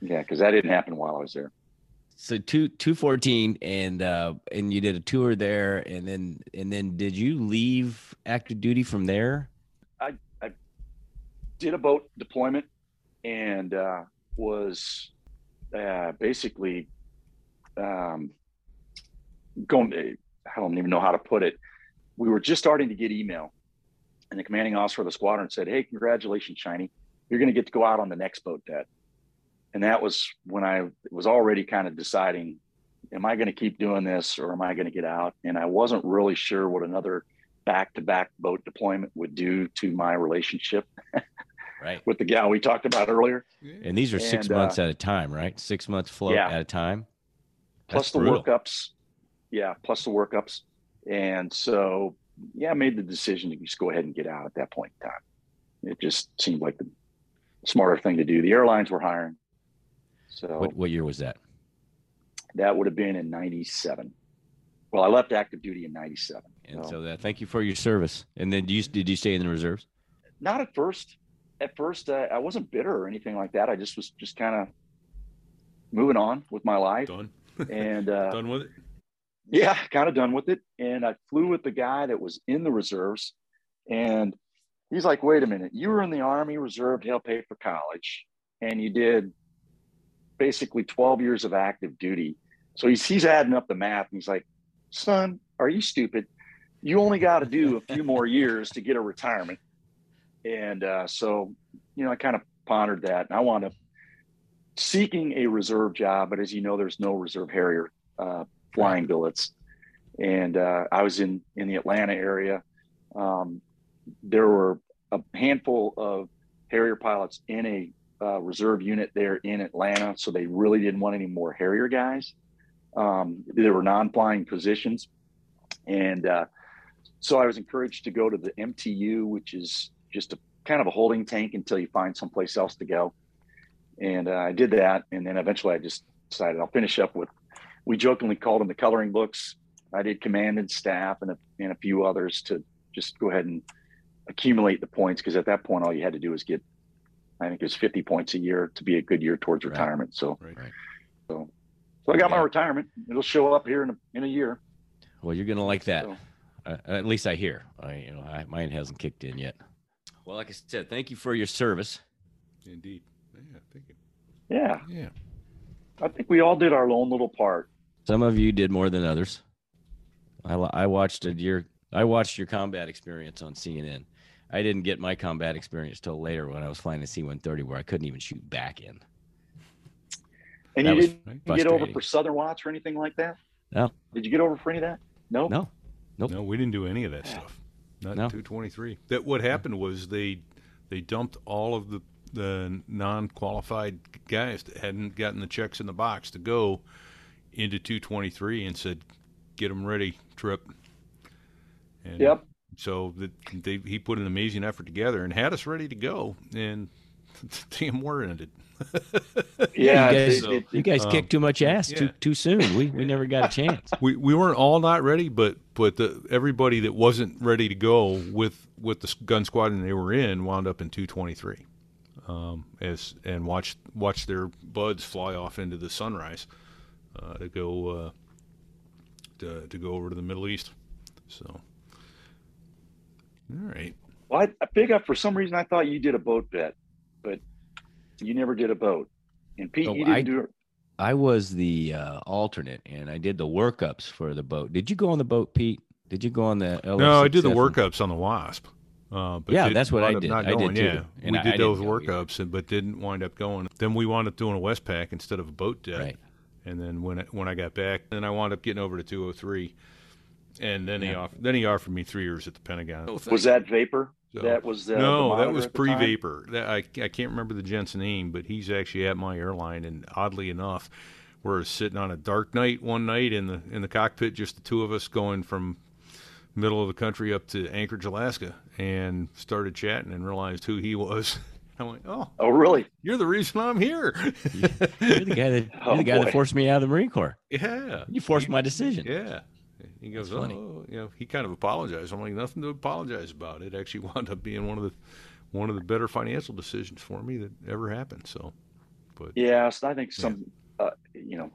Yeah, because that didn't happen while I was there. So two two fourteen, and uh, and you did a tour there, and then and then did you leave active duty from there? I I did a boat deployment, and uh, was uh, basically um, going. I don't even know how to put it. We were just starting to get email, and the commanding officer of the squadron said, "Hey, congratulations, Shiny! You're going to get to go out on the next boat deck." And that was when I was already kind of deciding, am I going to keep doing this or am I going to get out? And I wasn't really sure what another back-to-back boat deployment would do to my relationship right. with the gal we talked about earlier. And these are and, six uh, months at a time, right? Six months float yeah. at a time. That's plus brutal. The workups. Yeah. Plus the workups. And so, yeah, I made the decision to just go ahead and get out at that point in time. It just seemed like the smarter thing to do. The airlines were hiring. So what, what year was that? That would have been in ninety-seven. Well, I left active duty in ninety-seven. And so, so that, thank you for your service. And then did you, did you stay in the reserves? Not at first. At first, uh, I wasn't bitter or anything like that. I just was just kind of moving on with my life. Done. And uh, done with it? Yeah, kind of done with it. And I flew with the guy that was in the reserves. And he's like, wait a minute. You were in the Army Reserve to help pay for college. And you did basically twelve years of active duty. So he's, he's adding up the math and he's like, son, are you stupid? You only got to do a few more years to get a retirement. And uh, so, you know, I kind of pondered that and I wound up seeking a reserve job, but as you know, there's no reserve Harrier uh, flying billets. And uh, I was in, in the Atlanta area. Um, there were a handful of Harrier pilots in a Uh, reserve unit there in Atlanta. So they really didn't want any more Harrier guys. Um, there were non-flying positions. And uh, so I was encouraged to go to the M T U, which is just a kind of a holding tank until you find someplace else to go. And uh, I did that. And then eventually I just decided I'll finish up with, we jokingly called them the coloring books. I did command and staff and a, and a few others to just go ahead and accumulate the points. Because at that point, all you had to do was get I think it's fifty points a year to be a good year towards right. retirement. So, right. so, so I got yeah. my retirement. It'll show up here in a, in a year. Well, you're going to like that. So. Uh, at least I hear, I, you know, I, mine hasn't kicked in yet. Well, like I said, thank you for your service. Indeed. Yeah. Thank you. Yeah. Yeah. I think we all did our own little part. Some of you did more than others. I, I watched a year. I watched your combat experience on C N N. I didn't get my combat experience till later when I was flying a C one thirty where I couldn't even shoot back in. And that you didn't get over for Southern Watch or anything like that? No. Did you get over for any of that? No. No. Nope. No, we didn't do any of that stuff. Not no. two twenty-three. That what happened was they they dumped all of the, the non-qualified guys that hadn't gotten the checks in the box to go into two twenty-three and said, get them ready, Trip. And yep. So that they, he put an amazing effort together and had us ready to go, and the damn war ended. yeah, you guys, so, it, you guys um, kicked too much ass yeah. too too soon. We we never got a chance. we we weren't all not ready, but but the, everybody that wasn't ready to go with with the gun squadron they were in wound up in two twenty-three, um, as and watched watched their buds fly off into the sunrise uh, to go uh, to to go over to the Middle East. So. All right. Well, I, I pick up for some reason. I thought you did a boat bet, but you never did a boat. And Pete, oh, you didn't I, do it. I was the uh, alternate, and I did the workups for the boat. Did you go on the boat, Pete? Did you go on the? L- no, I did the workups on the Wasp. Uh, but yeah, did, that's what I did. I did too. Yeah. And we I, did I those workups, and, but didn't wind up going. Then we wound up doing a Westpac instead of a boat deck. Right. And then when I, when I got back, then I wound up getting over to two oh three. And then yeah. he offered. Then he offered me three years at the Pentagon. Oh, was that Vapor? So, that was the, no, the that was pre-Vapor. That, I I can't remember the gent's name, but he's actually at my airline. And oddly enough, We're sitting on a dark night one night in the in the cockpit, just the two of us, going from middle of the country up to Anchorage, Alaska, and started chatting and realized who he was. I went, oh, oh, really? You're the reason I'm here. You're the guy that oh, you're the guy boy. that forced me out of the Marine Corps. Yeah, you forced he, my decision. Yeah. He goes, oh, you know, he kind of apologized. I'm like, nothing to apologize about. It actually wound up being one of the one of the better financial decisions for me that ever happened. So, but yeah, so I think some, yeah. uh, you know,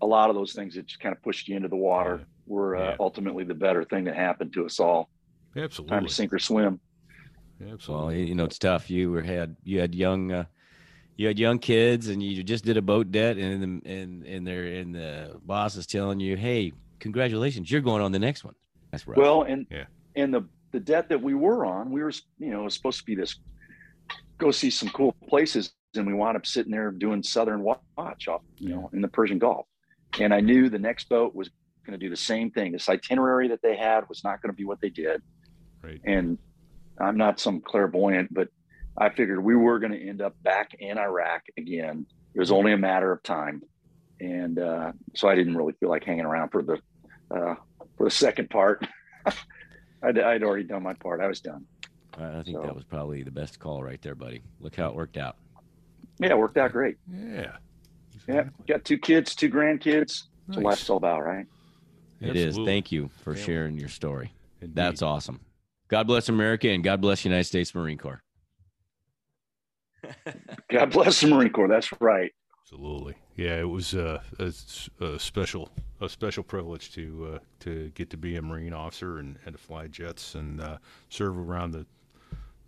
a lot of those things that just kind of pushed you into the water yeah. were uh, yeah. ultimately the better thing that happened to us all. Absolutely, time to sink or swim. Absolutely, well, you know, it's tough. You were had you had young. Uh, You had young kids, and you just did a boat debt, and and and they're and the boss is telling you, "Hey, congratulations, you're going on the next one." That's right. Well, and yeah. and the the debt that we were on, we were you know it was supposed to be this go see some cool places, and we wound up sitting there doing Southern Watch off you know in the Persian Gulf, and I knew the next boat was going to do the same thing. This itinerary that they had was not going to be what they did, right? And I'm not some clairvoyant, but I figured we were going to end up back in Iraq again. It was only a matter of time. And uh, so I didn't really feel like hanging around for the uh, for the second part. I'd, I'd already done my part. I was done. I think so. That was probably the best call right there, buddy. Look how it worked out. Yeah, it worked out great. Yeah. Exactly. Yeah. Got two kids, two grandkids. Nice. So life's all about, right? It Absolutely. is. Thank you for Family. sharing your story. Indeed. That's awesome. God bless America, and God bless the United States Marine Corps. God bless the Marine Corps. That's right. Absolutely. Yeah, it was uh, a, a special, a special privilege to uh, to get to be a Marine officer and, and to fly jets and uh, serve around the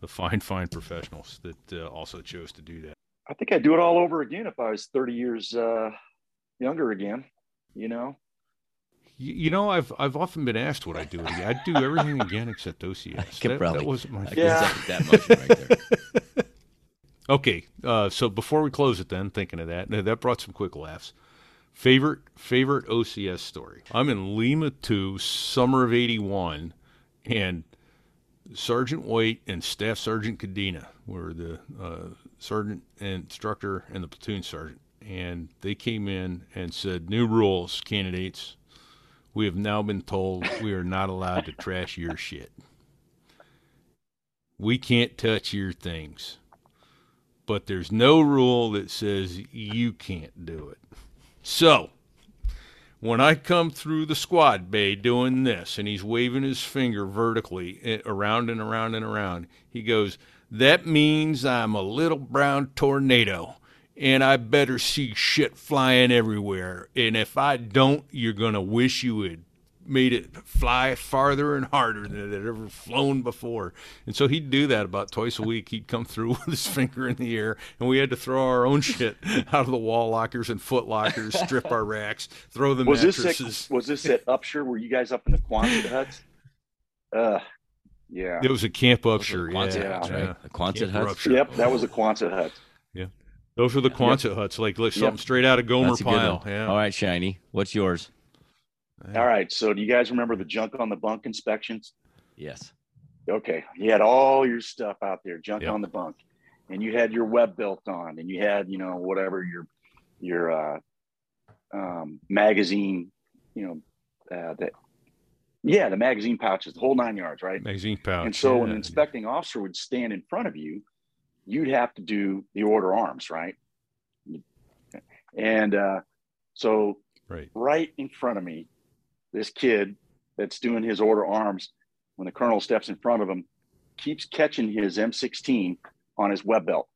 the fine, fine professionals that uh, also chose to do that. I think I'd do it all over again if I was thirty years uh, younger again. You know. You, you know, I've I've often been asked what I do again. I'd do everything again except O C S. That, that wasn't my. I can yeah. that motion right there. Okay, uh, so before we close it then, thinking of that, that brought some quick laughs. Favorite favorite O C S story. I'm in Lima two, summer of eighty-one, and Sergeant White and Staff Sergeant Cadena were the uh, sergeant and instructor and the platoon sergeant. And they came in and said, new rules, candidates. We have now been told we are not allowed to trash your shit. We can't touch your things. But there's no rule that says you can't do it. So, when I come through the squad bay doing this, and he's waving his finger vertically around and around and around, he goes, that means I'm a little brown tornado, and I better see shit flying everywhere. And if I don't, you're going to wish you had made it fly farther and harder than it had ever flown before. And so he'd do that about twice a week. He'd come through with his finger in the air, and we had to throw our own shit out of the wall lockers and foot lockers, strip our racks, throw the was mattresses. This at, was this at Upshur? Were you guys up in the Quonset huts? Uh, yeah. It was a Camp Upshur. Yeah, yeah. Right. yeah. The Quonset huts? Upshur. Yep, that was the Quonset huts. Yeah. Those were the Quonset yep. huts, like, like yep. something straight out of Gomer Pyle. Yeah. All right, Shiny, what's yours? All right. So do you guys remember the junk on the bunk inspections? Yes. Okay. You had all your stuff out there, junk yep. on the bunk, and you had your web built on, and you had, you know, whatever your, your, uh, um, magazine, you know, uh, that, yeah, the magazine pouches, the whole nine yards, right? Magazine pouch. And so yeah. when an inspecting officer would stand in front of you, you'd have to do the order arms, right? And, uh, so right, right in front of me, this kid that's doing his order arms, when the colonel steps in front of him, keeps catching his M sixteen on his web belt.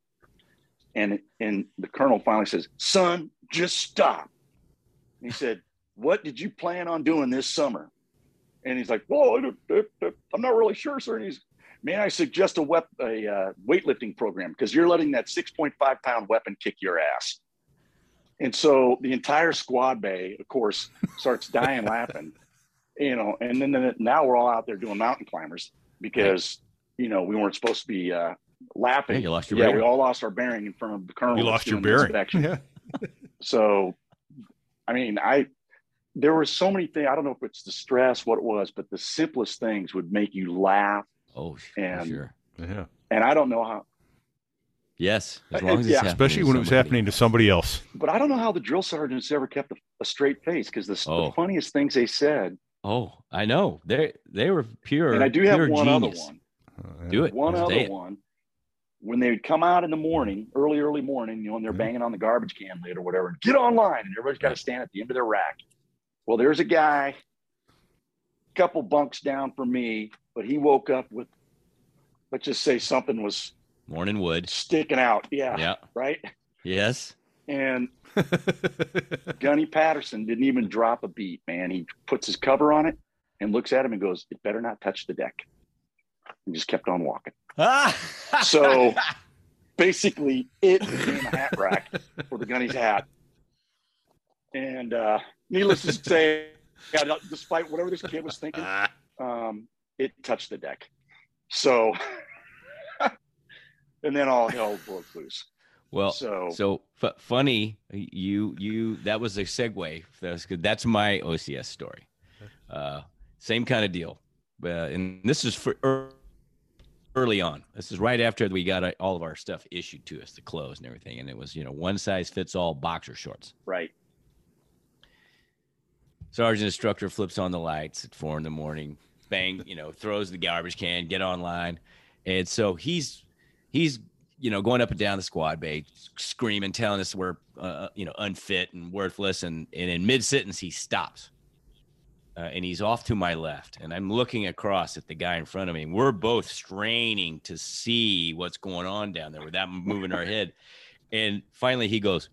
And and the colonel finally says, son, just stop. And he said, what did you plan on doing this summer? And he's like, well, I'm not really sure, sir. And he's, man, I suggest a, wep- a uh, weightlifting program because you're letting that six point five pound weapon kick your ass. And so the entire squad bay, of course, starts dying laughing, you know, and then, then now we're all out there doing mountain climbers because, you know, we weren't supposed to be uh, laughing. Hey, you lost your yeah, bearing. We all lost our bearing in front of the colonel. You lost your bearing. Yeah. So, I mean, I there were so many things. I don't know if it's the stress, what it was, but the simplest things would make you laugh. Oh, and, sure. Yeah. And I don't know how. Yes, as long as it's yeah. especially when it was happening to somebody else. But I don't know how the drill sergeants ever kept a, a straight face, because the, oh. the funniest things they said. Oh, I know. They they were pure. And I do have one genius. other one. Uh, yeah. Do it. One Let's other one. When they would come out in the morning, early, early morning, you know, and they're yeah. banging on the garbage can lid or whatever, and get online, and everybody's got to stand at the end of their rack. Well, there's a guy, a couple bunks down from me, but he woke up with, let's just say something was morning wood sticking out. Yeah. Yeah. Right. Yes. And Gunny Patterson didn't even drop a beat, man. He puts his cover on it and looks at him and goes, "It better not touch the deck." And just kept on walking. So basically it became a hat rack for the Gunny's hat. And uh, needless to say, yeah, despite whatever this kid was thinking, um, it touched the deck. So, and then all hell broke loose. Well, so, so f- funny, you, you, that was a segue. That was good. That's my O C S story. Uh, same kind of deal. Uh, and this is for er- early on. This is right after we got all of our stuff issued to us, the clothes and everything. And it was, you know, one size fits all boxer shorts. Right. Sergeant instructor flips on the lights at four in the morning, bang, you know, throws the garbage can, get online. And so he's, he's, you know, going up and down the squad bay, screaming, telling us we're, uh, you know, unfit and worthless. And, and in mid-sentence, he stops. Uh, and he's off to my left, and I'm looking across at the guy in front of me. And we're both straining to see what's going on down there without moving our head. And finally he goes,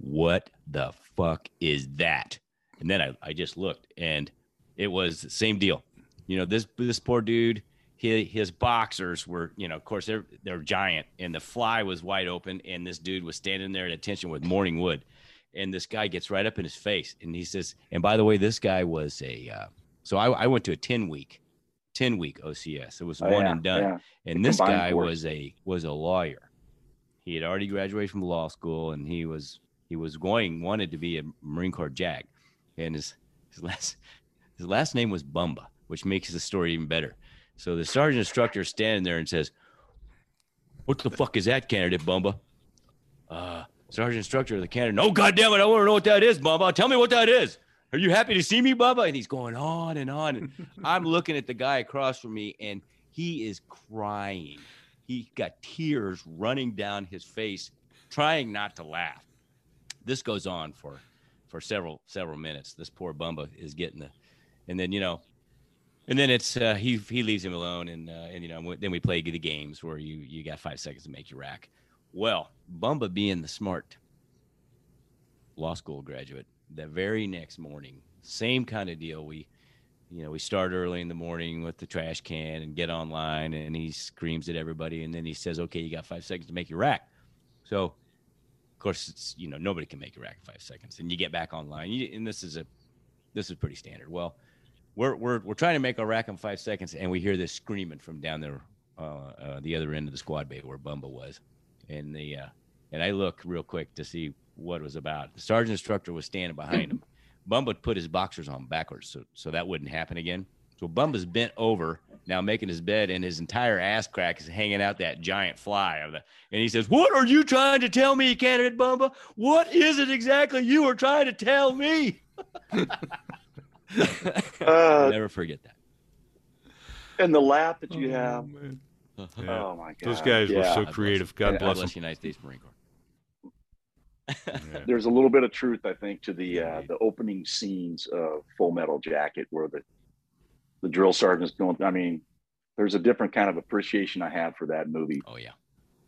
"What the fuck is that?" And then I, I just looked, and it was the same deal. You know, this, this poor dude, his, his boxers were, you know, of course they're, they're giant, and the fly was wide open. And this dude was standing there at attention with morning wood. And this guy gets right up in his face, and he says, and by the way, this guy was a, uh, so I, I went to a ten week O C S. It was oh, one yeah, and done. Yeah. And the this guy course. was a, was a lawyer. He had already graduated from law school, and he was, he was going, wanted to be a Marine Corps JAG. And his, his last, his last name was Bumba, which makes the story even better. So the sergeant instructor is standing there and says, "What the fuck is that, Candidate Bumba?" Uh, Sergeant instructor of the cannon. "Oh, God damn it. I want to know what that is, Bubba. Tell me what that is. Are you happy to see me, Bubba?" And he's going on and on. And I'm looking at the guy across from me, and he is crying. He got tears running down his face, trying not to laugh. This goes on for, for several, several minutes. This poor Bumba is getting the, and then, you know, and then it's, uh, he, he leaves him alone. And, uh, and, you know, then we play the games where you, you got five seconds to make your rack. Well, Bumba, being the smart law school graduate, the very next morning, same kind of deal. We, you know, we start early in the morning with the trash can and get online, and he screams at everybody. And then he says, "Okay, you got five seconds to make your rack." So of course it's, you know, nobody can make a rack in five seconds, and you get back online. You, and this is a, this is pretty standard. Well, we're, we're, we're trying to make our rack in five seconds. And we hear this screaming from down there, uh, uh, the other end of the squad bay where Bumba was. And the uh, and I look real quick to see what it was about. The sergeant instructor was standing behind him. Bumba put his boxers on backwards, so so that wouldn't happen again. So Bumba's bent over now, making his bed, and his entire ass crack is hanging out that giant fly of the. And he says, "What are you trying to tell me, Candidate Bumba? What is it exactly you are trying to tell me?" uh, I'll never forget that. And the laugh that you oh, have. Man. Yeah. Oh my God! Those guys yeah. were so creative. God bless, God bless the United States Marine Corps. yeah. There's a little bit of truth, I think, to the uh, the opening scenes of Full Metal Jacket, where the the drill sergeants don't. I mean, there's a different kind of appreciation I have for that movie. Oh yeah,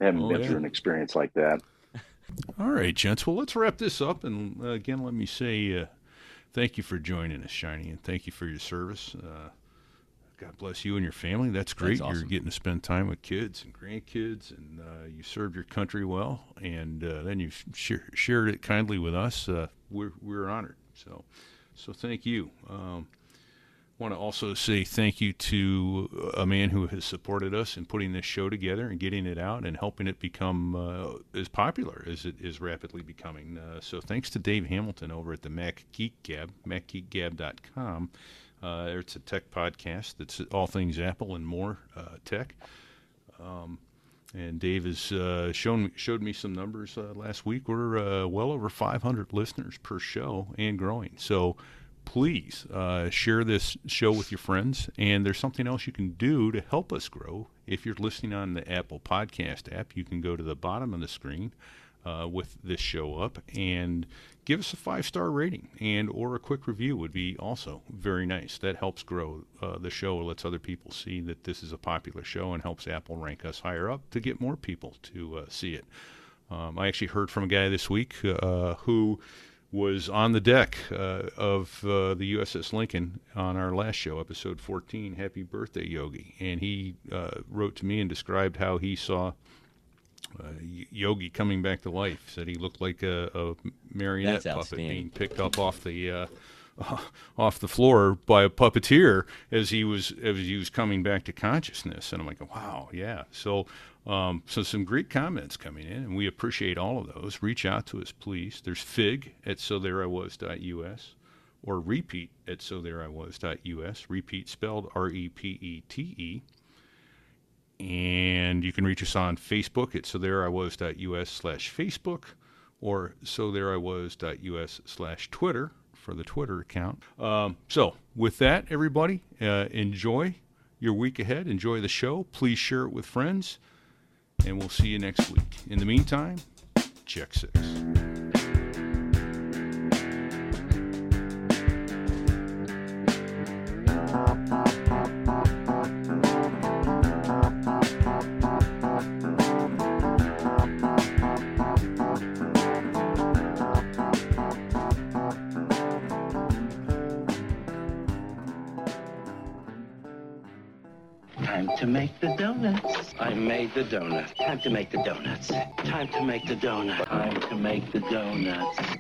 I haven't oh, been yeah. through an experience like that. All right, gents. Well, let's wrap this up. And uh, again, let me say uh, thank you for joining us, Shiny, and thank you for your service. Uh, God bless you and your family. That's great. That's awesome. You're getting to spend time with kids and grandkids, and uh, you served your country well, and uh, then you've sh- shared it kindly with us. Uh, we're, we're honored. So, so thank you. Um, I want to also say thank you to a man who has supported us in putting this show together and getting it out and helping it become uh, as popular as it is rapidly becoming. Uh, so thanks to Dave Hamilton over at the Mac Geek Gab, mac geek gab dot com. Uh, it's a tech podcast. It's all things Apple and more uh, tech. Um, And Dave has uh, shown showed me some numbers uh, last week. We're uh, well over five hundred listeners per show and growing. So please uh, share this show with your friends. And there's something else you can do to help us grow. If you're listening on the Apple Podcast app, you can go to the bottom of the screen uh, with this show up and give us a five-star rating, and or a quick review would be also very nice. That helps grow uh, the show, lets other people see that this is a popular show, and helps Apple rank us higher up to get more people to uh, see it. Um, I actually heard from a guy this week uh, who was on the deck uh, of uh, the U S S Lincoln on our last show, episode fourteen, Happy Birthday, Yogi. And he uh, wrote to me and described how he saw Uh, Yogi coming back to life. Said he looked like a, a marionette puppet being picked up off the uh, off the floor by a puppeteer as he was as he was coming back to consciousness. And I'm like, wow, yeah. So, um, so some great comments coming in, and we appreciate all of those. Reach out to us, please. There's Fig at so there I was dot U S or Repeat at so there I was dot U S. Repeat spelled R E P E T E. And you can reach us on Facebook at so there I was dot U S slash Facebook or so there I was dot U S slash Twitter for the Twitter account. Um, so with that, everybody, uh, enjoy your week ahead. Enjoy the show. Please share it with friends, and we'll see you next week. In the meantime, check six. The donuts. Time to make the donuts. Time to make the donuts. Time to make the donuts.